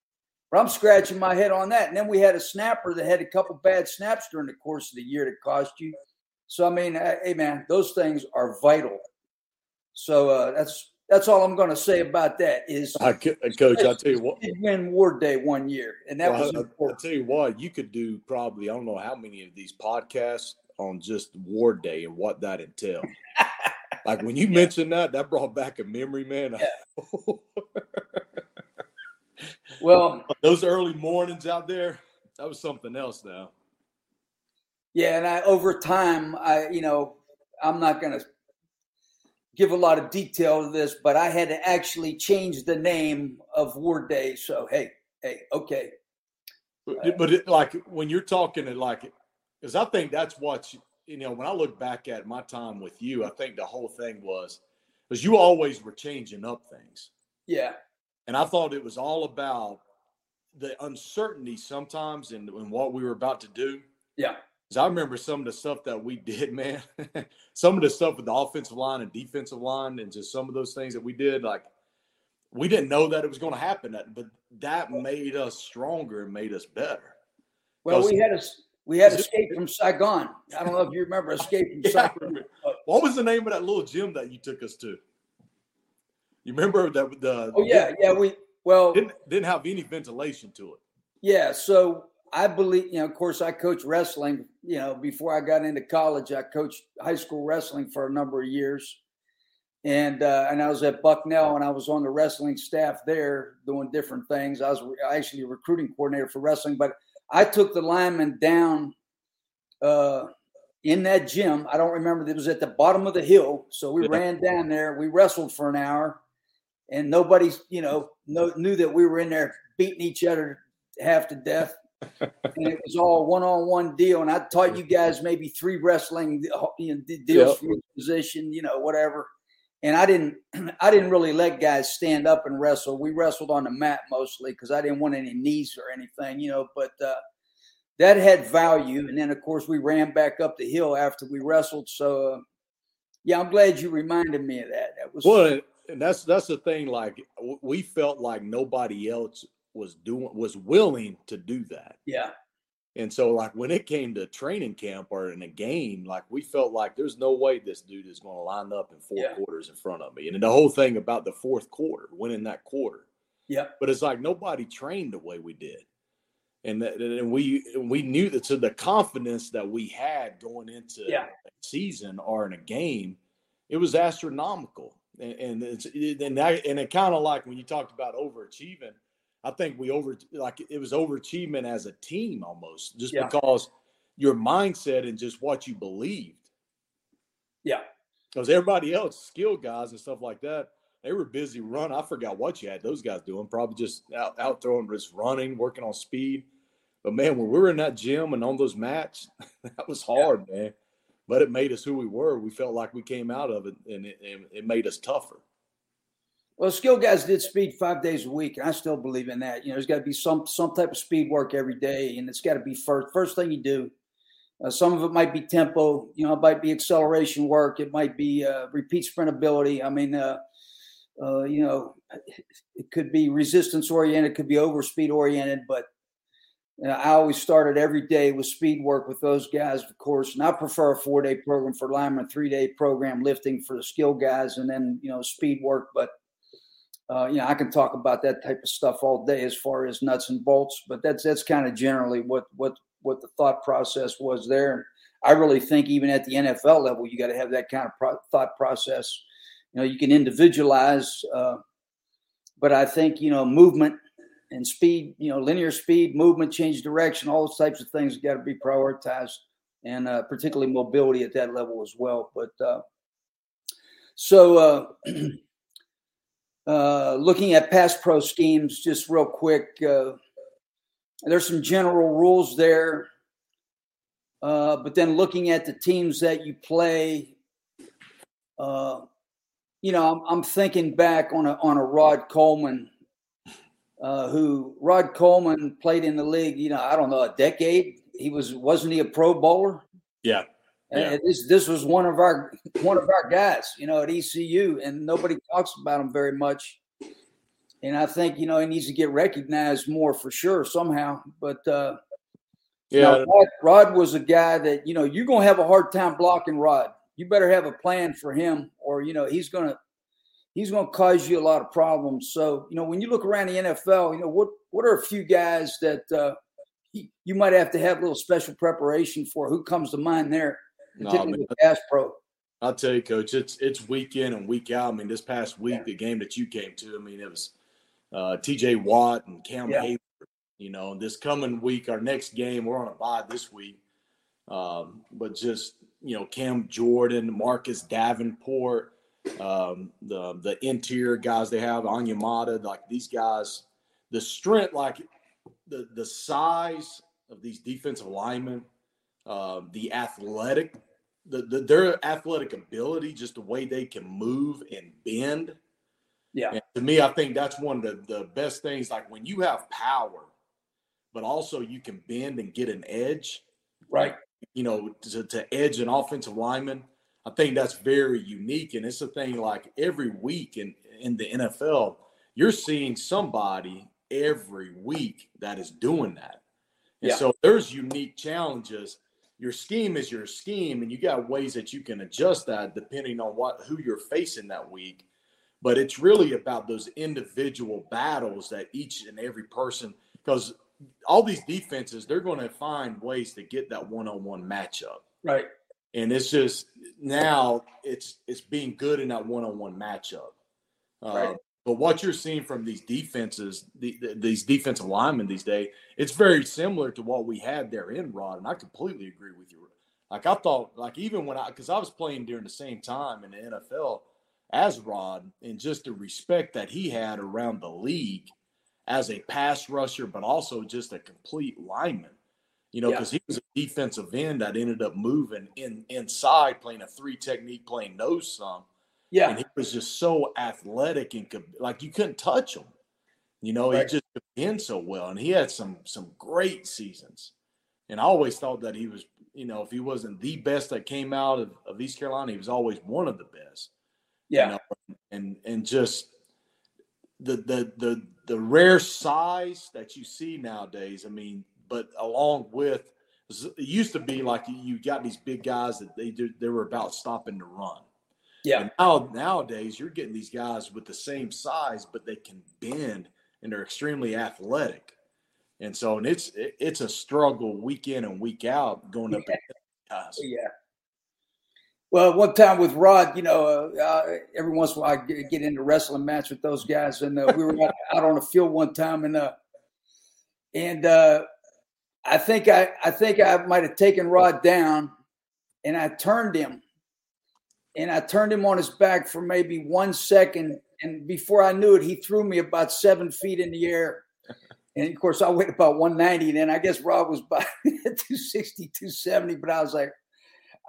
but I'm scratching my head on that. And then we had a snapper that had a couple bad snaps during the course of the year that cost you. So, I mean, hey man, those things are vital. So that's all I'm going to say about that is, Coach, I'll tell you what, did win War Day one year, and that was important. I'll tell you what, you could do probably, I don't know how many of these podcasts on just War Day and what that entails. Like when you mentioned that brought back a memory, man. Yeah. Well, those early mornings out there, that was something else now. Yeah. And over time, I'm not going to give a lot of detail to this, but I had to actually change the name of War Day. So, hey, okay. But when you're talking it because I think that's what, when I look back at my time with you, I think the whole thing was, because you always were changing up things. Yeah. And I thought it was all about the uncertainty sometimes and what we were about to do. Yeah. Because I remember some of the stuff that we did, man. Some of the stuff with the offensive line and defensive line and just some of those things that we did. We didn't know that it was going to happen, but that made us stronger and made us better. Well, we had Escape from Saigon. I don't know if you remember Escape from Saigon. What was the name of that little gym that you took us to? You remember that? We didn't have any ventilation to it. Yeah, so I believe, of course, I coached wrestling. Before I got into college, I coached high school wrestling for a number of years, and I was at Bucknell, and I was on the wrestling staff there doing different things. I was actually a recruiting coordinator for wrestling, but I took the linemen down in that gym. I don't remember. It was at the bottom of the hill. So we ran down there. We wrestled for an hour, and nobody, knew that we were in there beating each other half to death. And it was all one-on-one deal. And I taught you guys maybe three wrestling deals for each position, whatever. And I didn't really let guys stand up and wrestle. We wrestled on the mat mostly because I didn't want any knees or anything, But that had value. And then, of course, we ran back up the hill after we wrestled. So, I'm glad you reminded me of that. That was and that's the thing. We felt like nobody else was willing to do that. Yeah. And so, when it came to training camp or in a game, we felt like there's no way this dude is going to line up in four quarters in front of me. And the whole thing about the fourth quarter, winning that quarter. Yeah. But it's nobody trained the way we did. And we knew that, so the confidence that we had going into a season or in a game, it was astronomical. And it kind of when you talked about overachieving, I think we it was overachievement as a team almost, just because your mindset and just what you believed. Yeah. Because everybody else, skilled guys and stuff like that, they were busy running. I forgot what you had those guys doing, probably just out throwing, just running, working on speed. But, man, when we were in that gym and on those mats, that was hard, man. But it made us who we were. We felt like we came out of it, and it made us tougher. Well, skilled guys did speed 5 days a week, and I still believe in that. There's got to be some type of speed work every day, and it's got to be first thing you do. Some of it might be tempo, it might be acceleration work, it might be repeat sprintability. I mean, it could be resistance oriented, it could be overspeed oriented, but I always started every day with speed work with those guys, of course. And I prefer a 4-day program for linemen, a 3-day program lifting for the skilled guys, and then speed work, but. I can talk about that type of stuff all day as far as nuts and bolts, but that's kind of generally what the thought process was there. And I really think even at the NFL level, you got to have that kind of thought process. You can individualize, but I think, movement and speed, linear speed, movement, change direction, all those types of things got to be prioritized, and particularly mobility at that level as well. But looking at past pro schemes, just real quick, there's some general rules there. But then looking at the teams that you play, I'm thinking back on a Rod Coleman who Rod Coleman played in the league, I don't know, a decade. Wasn't he a Pro Bowler? Yeah. Yeah. And this was one of our guys, at ECU, and nobody talks about him very much. And I think, he needs to get recognized more for sure somehow. But, Rod was a guy that, you're going to have a hard time blocking Rod. You better have a plan for him or, he's going to cause you a lot of problems. So, when you look around the NFL, what are a few guys that you might have to have a little special preparation for? Who comes to mind there? I'll tell you, Coach, it's week in and week out. This past week, the game that you came to, it was T.J. Watt and Cam Hayward. This coming week, our next game, we're on a bye this week. But just, Cam Jordan, Marcus Davenport, the interior guys they have, Onyemata, like these guys, the strength, like the size of these defensive linemen, their athletic ability, just the way they can move and bend. Yeah. And to me, I think that's one of the best things. Like when you have power, but also you can bend and get an edge, right? To edge an offensive lineman, I think that's very unique. And it's a thing like every week in the NFL, you're seeing somebody every week that is doing that. And so there's unique challenges. Your scheme is your scheme, and you got ways that you can adjust that depending on who you're facing that week. But it's really about those individual battles that each and every person, because all these defenses, they're going to find ways to get that one-on-one matchup. Right. And it's just now it's being good in that one-on-one matchup. Right. But what you're seeing from these defenses, these defensive linemen these days, it's very similar to what we had there in Rod, and I completely agree with you. Like I thought, like even when because I was playing during the same time in the NFL as Rod, and just the respect that he had around the league as a pass rusher, but also just a complete lineman, because he was a defensive end that ended up moving inside, playing a 3 technique, playing nose some. Yeah, and he was just so athletic and like you couldn't touch him. He just could bend so well, and he had some great seasons. And I always thought that he was, if he wasn't the best that came out of East Carolina, he was always one of the best. Yeah, and just the rare size that you see nowadays. But along with it used to be like you got these big guys that they were about stopping the run. Yeah. Nowadays, you're getting these guys with the same size, but they can bend and they're extremely athletic. And so, it's a struggle week in and week out going up against guys. Yeah. Well, one time with Rod, every once in a while I get into wrestling match with those guys, and we were out on the field one time, and I think I might have taken Rod down, and I turned him. And I turned him on his back for maybe 1 second. And before I knew it, he threw me about 7 feet in the air. And, of course, I weighed about 190. And then I guess Rob was about 260, 270. But I was like,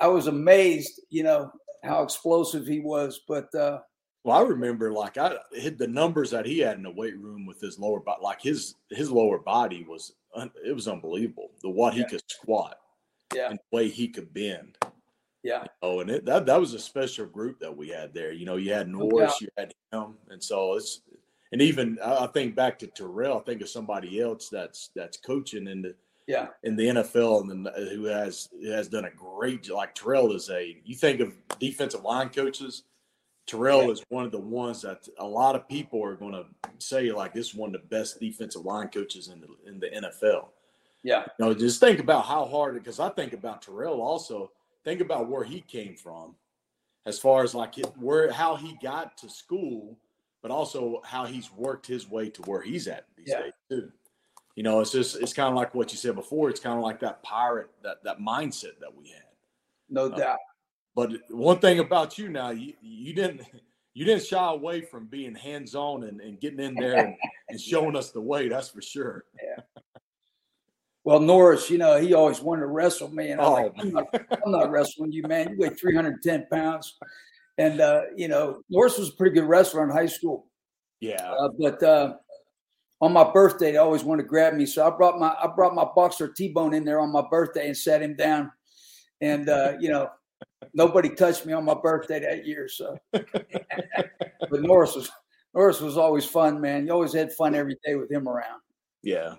I was amazed, how explosive he was. But I remember, like, I hit the numbers that he had in the weight room with his lower body. Like, his lower body was unbelievable. He could squat and the way he could bend. Yeah. Oh, and that was a special group that we had there. You had Norris, you had him, and so even I think back to Terrell. I think of somebody else that's coaching in the NFL, and then who has done a great job. Like Terrell is you think of defensive line coaches. Terrell is one of the ones that a lot of people are going to say like this is one of the best defensive line coaches in the NFL. Yeah. Just think about how hard, because I think about Terrell also. Think about where he came from as far as like how he got to school, but also how he's worked his way to where he's at these days too. It's kind of like what you said before. It's kind of like that pirate, that mindset that we had. No doubt. But one thing about you now, you didn't shy away from being hands-on and getting in there and showing us the way. That's for sure. Yeah. Well, Norris, he always wanted to wrestle me, and I'm not wrestling you, man. You weigh 310 pounds, and Norris was a pretty good wrestler in high school. Yeah, but on my birthday, they always wanted to grab me. So I brought my boxer T-Bone in there on my birthday and sat him down. And, nobody touched me on my birthday that year. So, but Norris was always fun, man. You always had fun every day with him around. Yeah.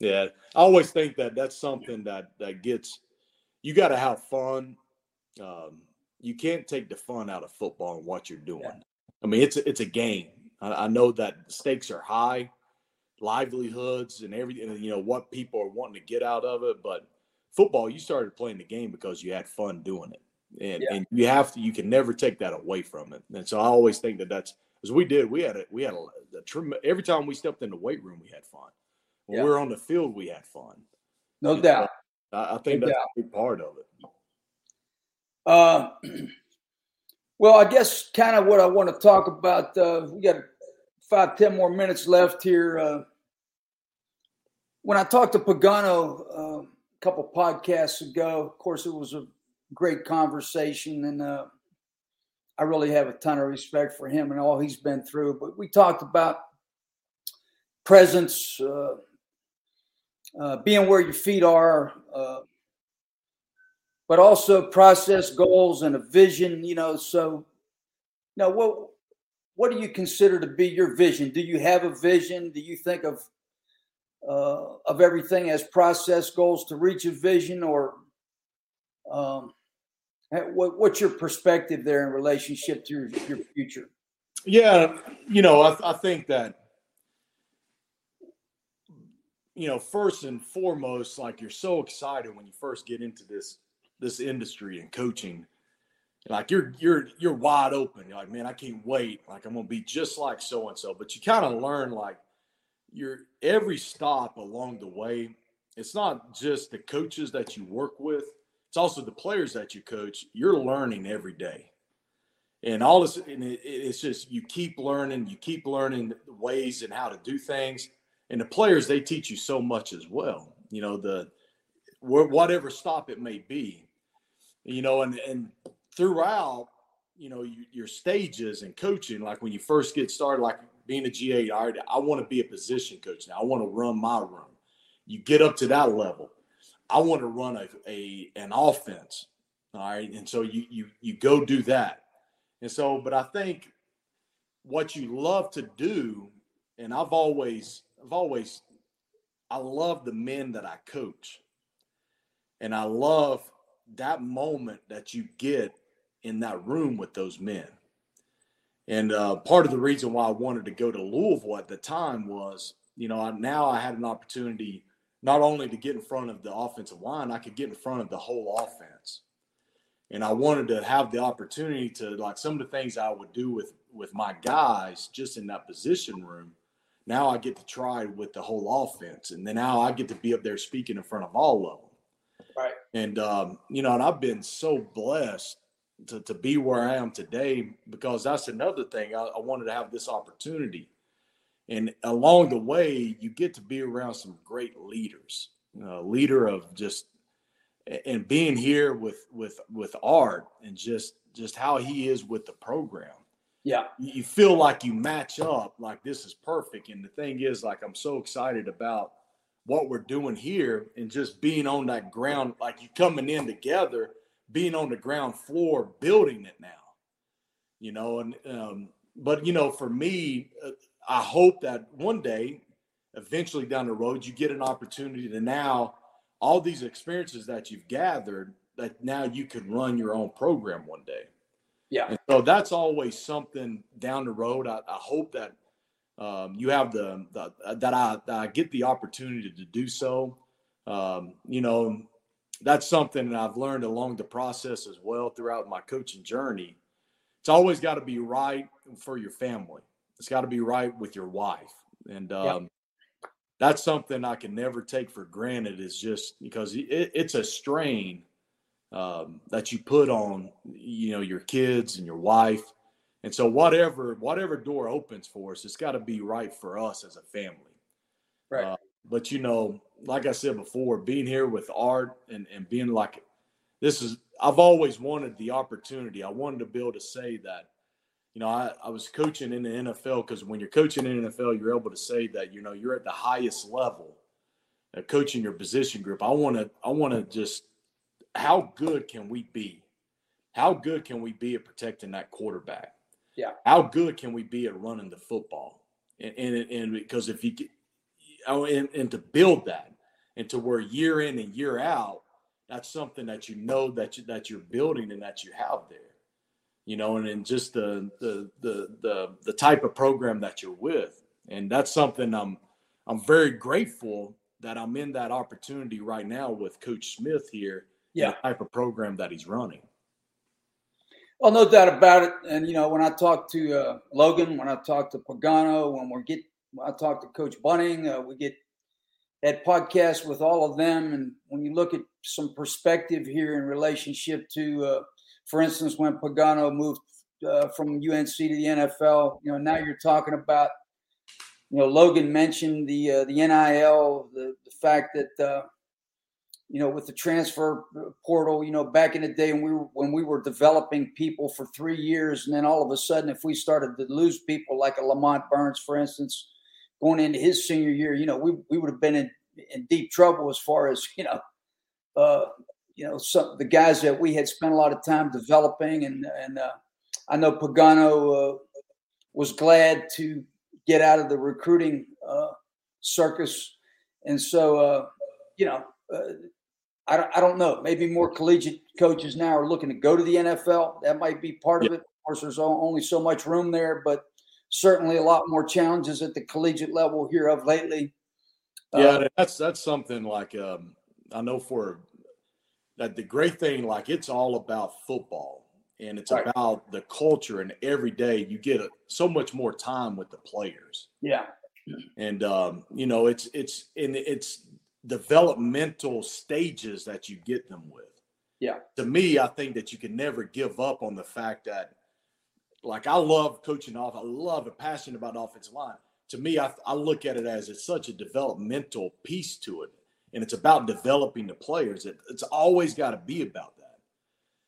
Yeah. I always think that's something that gets, you got to have fun. You can't take the fun out of football and what you're doing. Yeah. I mean, it's a game. I know that the stakes are high, livelihoods and everything, what people are wanting to get out of it. But football, you started playing the game because you had fun doing it. And you have to, you can never take that away from it. And so I always think that's, as we did, every time we stepped in the weight room, we had fun. When we were on the field, we had fun. No doubt. I think that's a big part of it. Well, I guess kind of what I want to talk about, we got 5-10 more minutes left here. When I talked to Pagano a couple podcasts ago, of course, it was a great conversation, and I really have a ton of respect for him and all he's been through. But we talked about presence, being where your feet are, but also process, goals, and a vision, So now what do you consider to be your vision? Do you have a vision? Do you think of everything as process, goals to reach a vision, or what's your perspective there in relationship to your future? Yeah, I think that, first and foremost, like you're so excited when you first get into this industry and coaching, like you're wide open. You're like, man, I can't wait. Like I'm going to be just like so-and-so, but you kind of learn like every stop along the way. It's not just the coaches that you work with. It's also the players that you coach. You're learning every day and all this. And it's just, you keep learning the ways and how to do things. And the players, they teach you so much as well, whatever stop it may be, and throughout, your stages and coaching, like when you first get started, like being a GA, all right, I want to be a position coach now. I want to run my room. You get up to that level. I want to run an offense. All right. And so you go do that. And so, but I think what you love to do, and I've always I love the men that I coach. And I love that moment that you get in that room with those men. And part of the reason why I wanted to go to Louisville at the time was, now I had an opportunity not only to get in front of the offensive line, I could get in front of the whole offense. And I wanted to have the opportunity to, like, some of the things I would do with my guys just in that position room. Now I get to try with the whole offense. And then now I get to be up there speaking in front of all of them. Right. And, and I've been so blessed to be where I am today, because that's another thing. I wanted to have this opportunity. And along the way, you get to be around some great leaders, and being here with Art and just how he is with the program. Yeah. You feel like you match up, like this is perfect. And the thing is, like, I'm so excited about what we're doing here and just being on that ground, like you coming in together, being on the ground floor, building it now, but for me, I hope that one day, eventually down the road, you get an opportunity to now all these experiences that you've gathered, that now you can run your own program one day. Yeah. And so that's always something down the road. I hope that you have that I get the opportunity to do so. That's something that I've learned along the process as well throughout my coaching journey. It's always got to be right for your family. It's got to be right with your wife. And that's something I can never take for granted, is just because it's a strain that you put on, your kids and your wife. And so whatever door opens for us, it's got to be right for us as a family. Right. But, like I said before, being here with Art and being like, I've always wanted the opportunity. I wanted to be able to say that, you know, I was coaching in the NFL, because when you're coaching in the NFL, you're able to say that, you know, you're at the highest level of coaching your position group. I want to just, how good can we be? How good can we be at protecting that quarterback? Yeah. How good can we be at running the football? And because if you get, and to build that, and to where year in and year out, that's something that you know that you're building and that you have there, you know, and just the type of program that you're with, and that's something I'm very grateful that I'm in that opportunity right now with Coach Smith here. Yeah, and the type of program that he's running. Well, no doubt about it. And, you know, when I talk to Logan, when I talk to Pagano, when I talk to Coach Bunning, we get that podcast with all of them. And when you look at some perspective here in relationship to, for instance, when Pagano moved from UNC to the NFL, you know, now you're talking about, you know, Logan mentioned the NIL, the fact that, you know, with the transfer portal, you know, back in the day when we were developing people for 3 years, and then all of a sudden, if we started to lose people like a Lamont Burns, for instance, going into his senior year, you know, we would have been in deep trouble as far as, some the guys that we had spent a lot of time developing. And I know Pagano was glad to get out of the recruiting circus. And so, I don't know. Maybe more collegiate coaches now are looking to go to the NFL. That might be part of it. Of course, there's only so much room there, but certainly a lot more challenges at the collegiate level here of lately. That's something like I know for that the great thing, like it's all about football and it's right. About the culture, and every day you get so much more time with the players. Yeah, and it's developmental stages that you get them with. Yeah. To me, I think that you can never give up on the fact that, like, I love coaching off. I love and passionate about offensive line. To me, I look at it as it's such a developmental piece to it. And it's about developing the players. It's always got to be about that.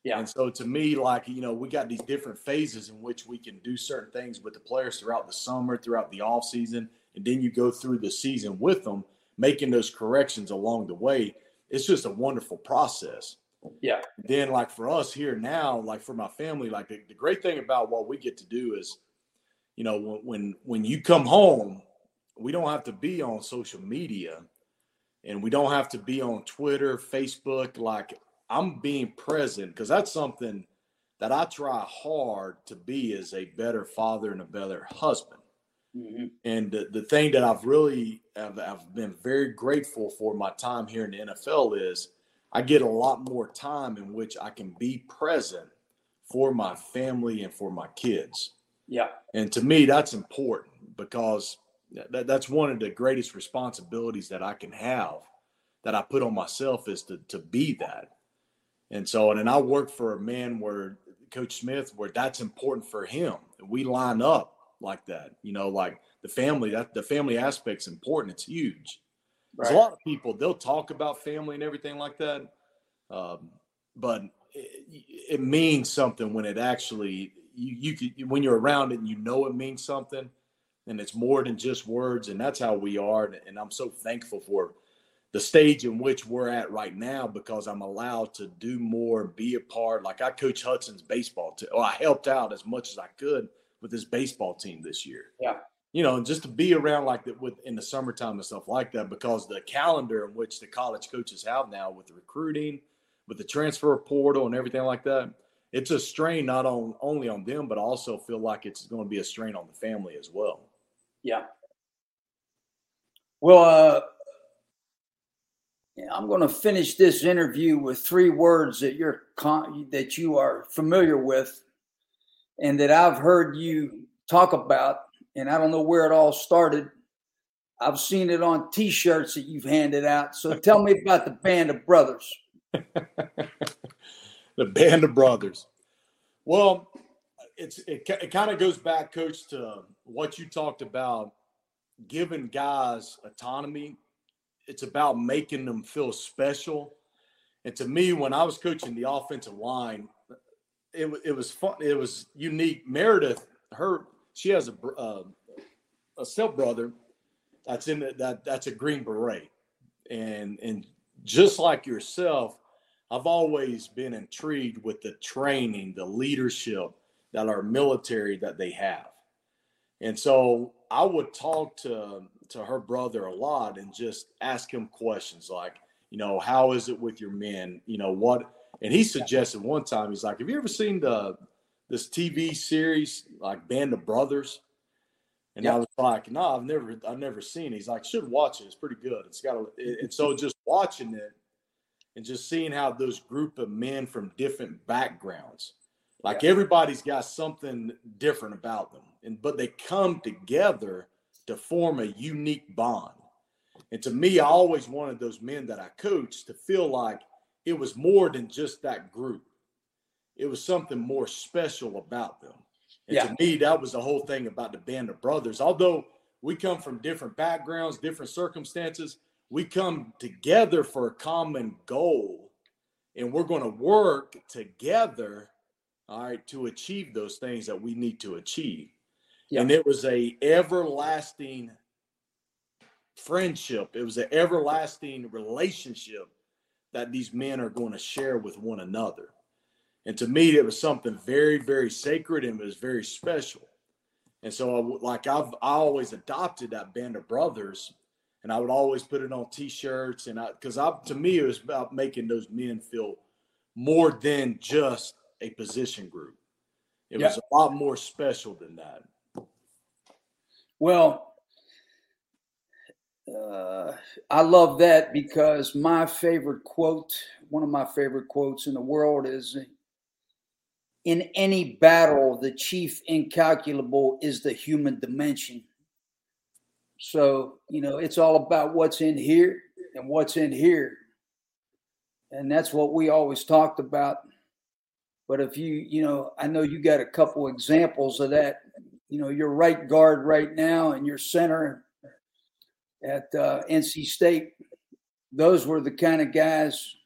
Yeah. And so to me, like, you know, we got these different phases in which we can do certain things with the players throughout the summer, throughout the off season. And then you go through the season with them, making those corrections along the way. It's just a wonderful process. Yeah. Then, like, for us here now, like for my family, like the great thing about what we get to do is, you know, when you come home, we don't have to be on social media and we don't have to be on Twitter, Facebook. Like, I'm being present, because that's something that I try hard to be, as a better father and a better husband. Mm-hmm. And the thing that I've really I've been very grateful for my time here in the NFL is I get a lot more time in which I can be present for my family and for my kids. Yeah. And to me, that's important, because that's one of the greatest responsibilities that I can have, that I put on myself, is to be that. And so, and I work for a man where Coach Smith, where that's important for him. We line up like that, you know, like the family, that the family aspect's important. It's huge. Right. There's a lot of people, they'll talk about family and everything like that. But it means something when it actually, you when you're around it and you know it means something, and it's more than just words. And that's how we are. And I'm so thankful for the stage in which we're at right now, because I'm allowed to do more, be a part. Like, I coach Hudson's baseball team. I helped out as much as I could with his baseball team this year. Yeah. You know, and just to be around like that with in the summertime and stuff like that, because the calendar in which the college coaches have now with the recruiting, with the transfer portal and everything like that, it's a strain not only on them, but I also feel like it's going to be a strain on the family as well. Yeah. Well, I'm going to finish this interview with three words that that you are familiar with and that I've heard you talk about. And I don't know where it all started. I've seen it on T-shirts that you've handed out. So tell me about the Band of Brothers. The Band of Brothers. Well, it kind of goes back, Coach, to what you talked about, giving guys autonomy. It's about making them feel special. And to me, when I was coaching the offensive line, it was fun. It was unique. Meredith she has a stepbrother that's in that's a Green Beret, and just like yourself, I've always been intrigued with the training, the leadership that our military that they have. And so I would talk to her brother a lot and just ask him questions like, you know, how is it with your men? You know, what? And he suggested one time, he's like, have you ever seen this TV series like Band of Brothers? And I was like, no, I've never seen it. He's like, should watch it. It's pretty good. It's got a, and so just watching it and just seeing how this group of men from different backgrounds, like everybody's got something different about them, but they come together to form a unique bond. And to me, I always wanted those men that I coached to feel like it was more than just that group. It was something more special about them. And to me, that was the whole thing about the Band of Brothers. Although we come from different backgrounds, different circumstances, we come together for a common goal, and we're going to work together, all right, to achieve those things that we need to achieve. Yeah. And it was a everlasting friendship. It was an everlasting relationship that these men are going to share with one another. And to me, it was something very, very sacred, and it was very special. And so I always adopted that Band of Brothers, and I would always put it on T-shirts. And to me, it was about making those men feel more than just a position group. It was a lot more special than that. Well, I love that, because one of my favorite quotes in the world is, in any battle, the chief incalculable is the human dimension. So, you know, it's all about what's in here and what's in here. And that's what we always talked about. But if I know you got a couple examples of that. You know, your right guard right now and your center at NC State, those were the kind of guys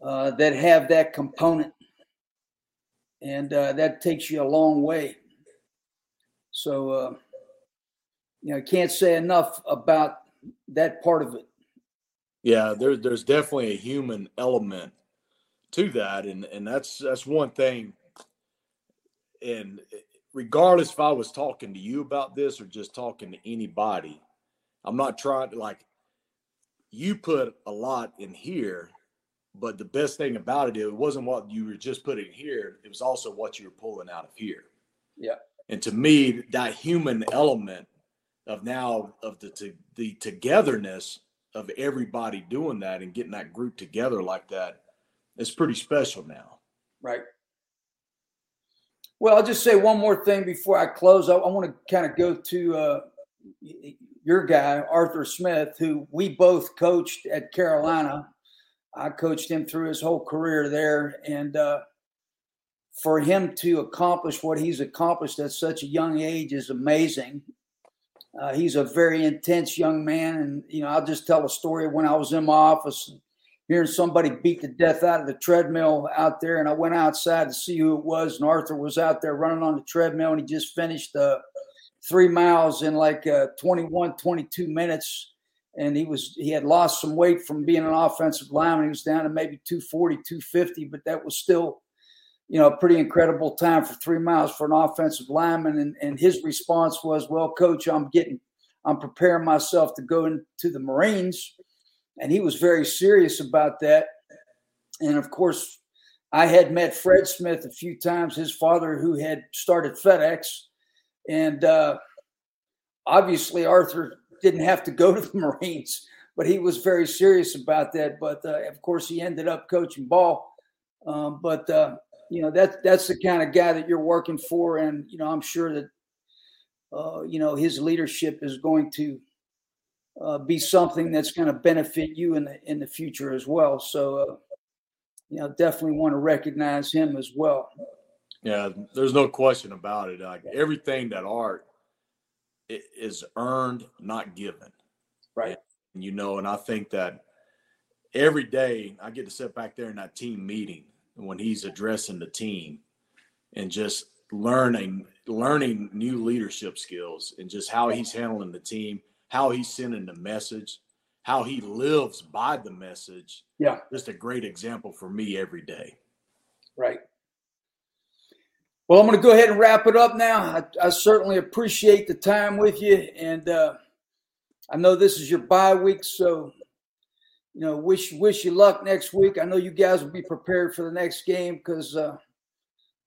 that have that component. And that takes you a long way. So, I can't say enough about that part of it. Yeah, there's definitely a human element to that. And that's one thing. And regardless if I was talking to you about this or just talking to anybody, I'm not trying to, like, you put a lot in here, but the best thing about it, it wasn't what you were just putting here. It was also what you were pulling out of here. Yeah. And to me, that human element of the togetherness of everybody doing that and getting that group together like that, it's pretty special now. Right. Well, I'll just say one more thing before I close. I want to kind of go to your guy, Arthur Smith, who we both coached at Carolina. I coached him through his whole career there. And for him to accomplish what he's accomplished at such a young age is amazing. He's a very intense young man. And, you know, I'll just tell a story. When I was in my office hearing somebody beat the death out of the treadmill out there, and I went outside to see who it was, and Arthur was out there running on the treadmill, and he just finished 3 miles in like 21, 22 minutes. And he had lost some weight from being an offensive lineman. He was down to maybe 240, 250, but that was still, you know, a pretty incredible time for 3 miles for an offensive lineman. And his response was, well, coach, I'm preparing myself to go into the Marines. And he was very serious about that. And of course, I had met Fred Smith a few times, his father, who had started FedEx. And obviously Arthur didn't have to go to the Marines, but he was very serious about that. But of course, he ended up coaching ball. That's the kind of guy that you're working for. And, you know, I'm sure that, you know, his leadership is going to be something that's going to benefit you in the future as well. So, definitely want to recognize him as well. Yeah, there's no question about it. Like, everything that Art is earned, not given. Right. And, and I think that every day I get to sit back there in that team meeting when he's addressing the team and just learning learning new leadership skills and just how he's handling the team, how he's sending the message, how he lives by the message. Yeah. Just a great example for me every day. Right. Well, I'm going to go ahead and wrap it up now. I certainly appreciate the time with you. And I know this is your bye week, so, you know, wish you luck next week. I know you guys will be prepared for the next game because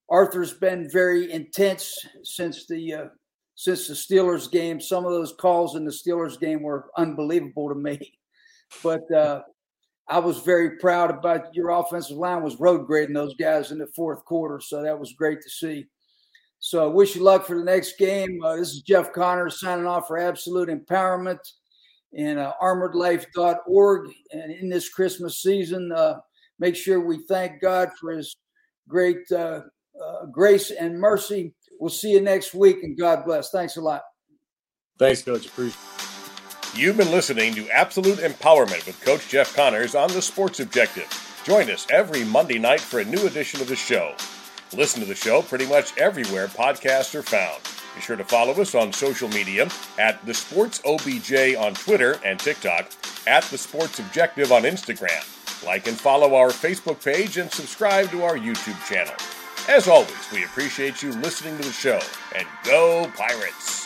Arthur's been very intense since the Steelers game. Some of those calls in the Steelers game were unbelievable to me. But I was very proud about your offensive line was road grading those guys in the fourth quarter, so that was great to see. So I wish you luck for the next game. This is Jeff Connors signing off for Absolute Empowerment and armoredlife.org. And in this Christmas season, make sure we thank God for his great grace and mercy. We'll see you next week, and God bless. Thanks a lot. Thanks, Coach. Appreciate it. You've been listening to Absolute Empowerment with Coach Jeff Connors on The Sports Objective. Join us every Monday night for a new edition of the show. Listen to the show pretty much everywhere podcasts are found. Be sure to follow us on social media at The Sports OBJ on Twitter and TikTok, at The Sports Objective on Instagram. Like and follow our Facebook page and subscribe to our YouTube channel. As always, we appreciate you listening to the show, and go Pirates!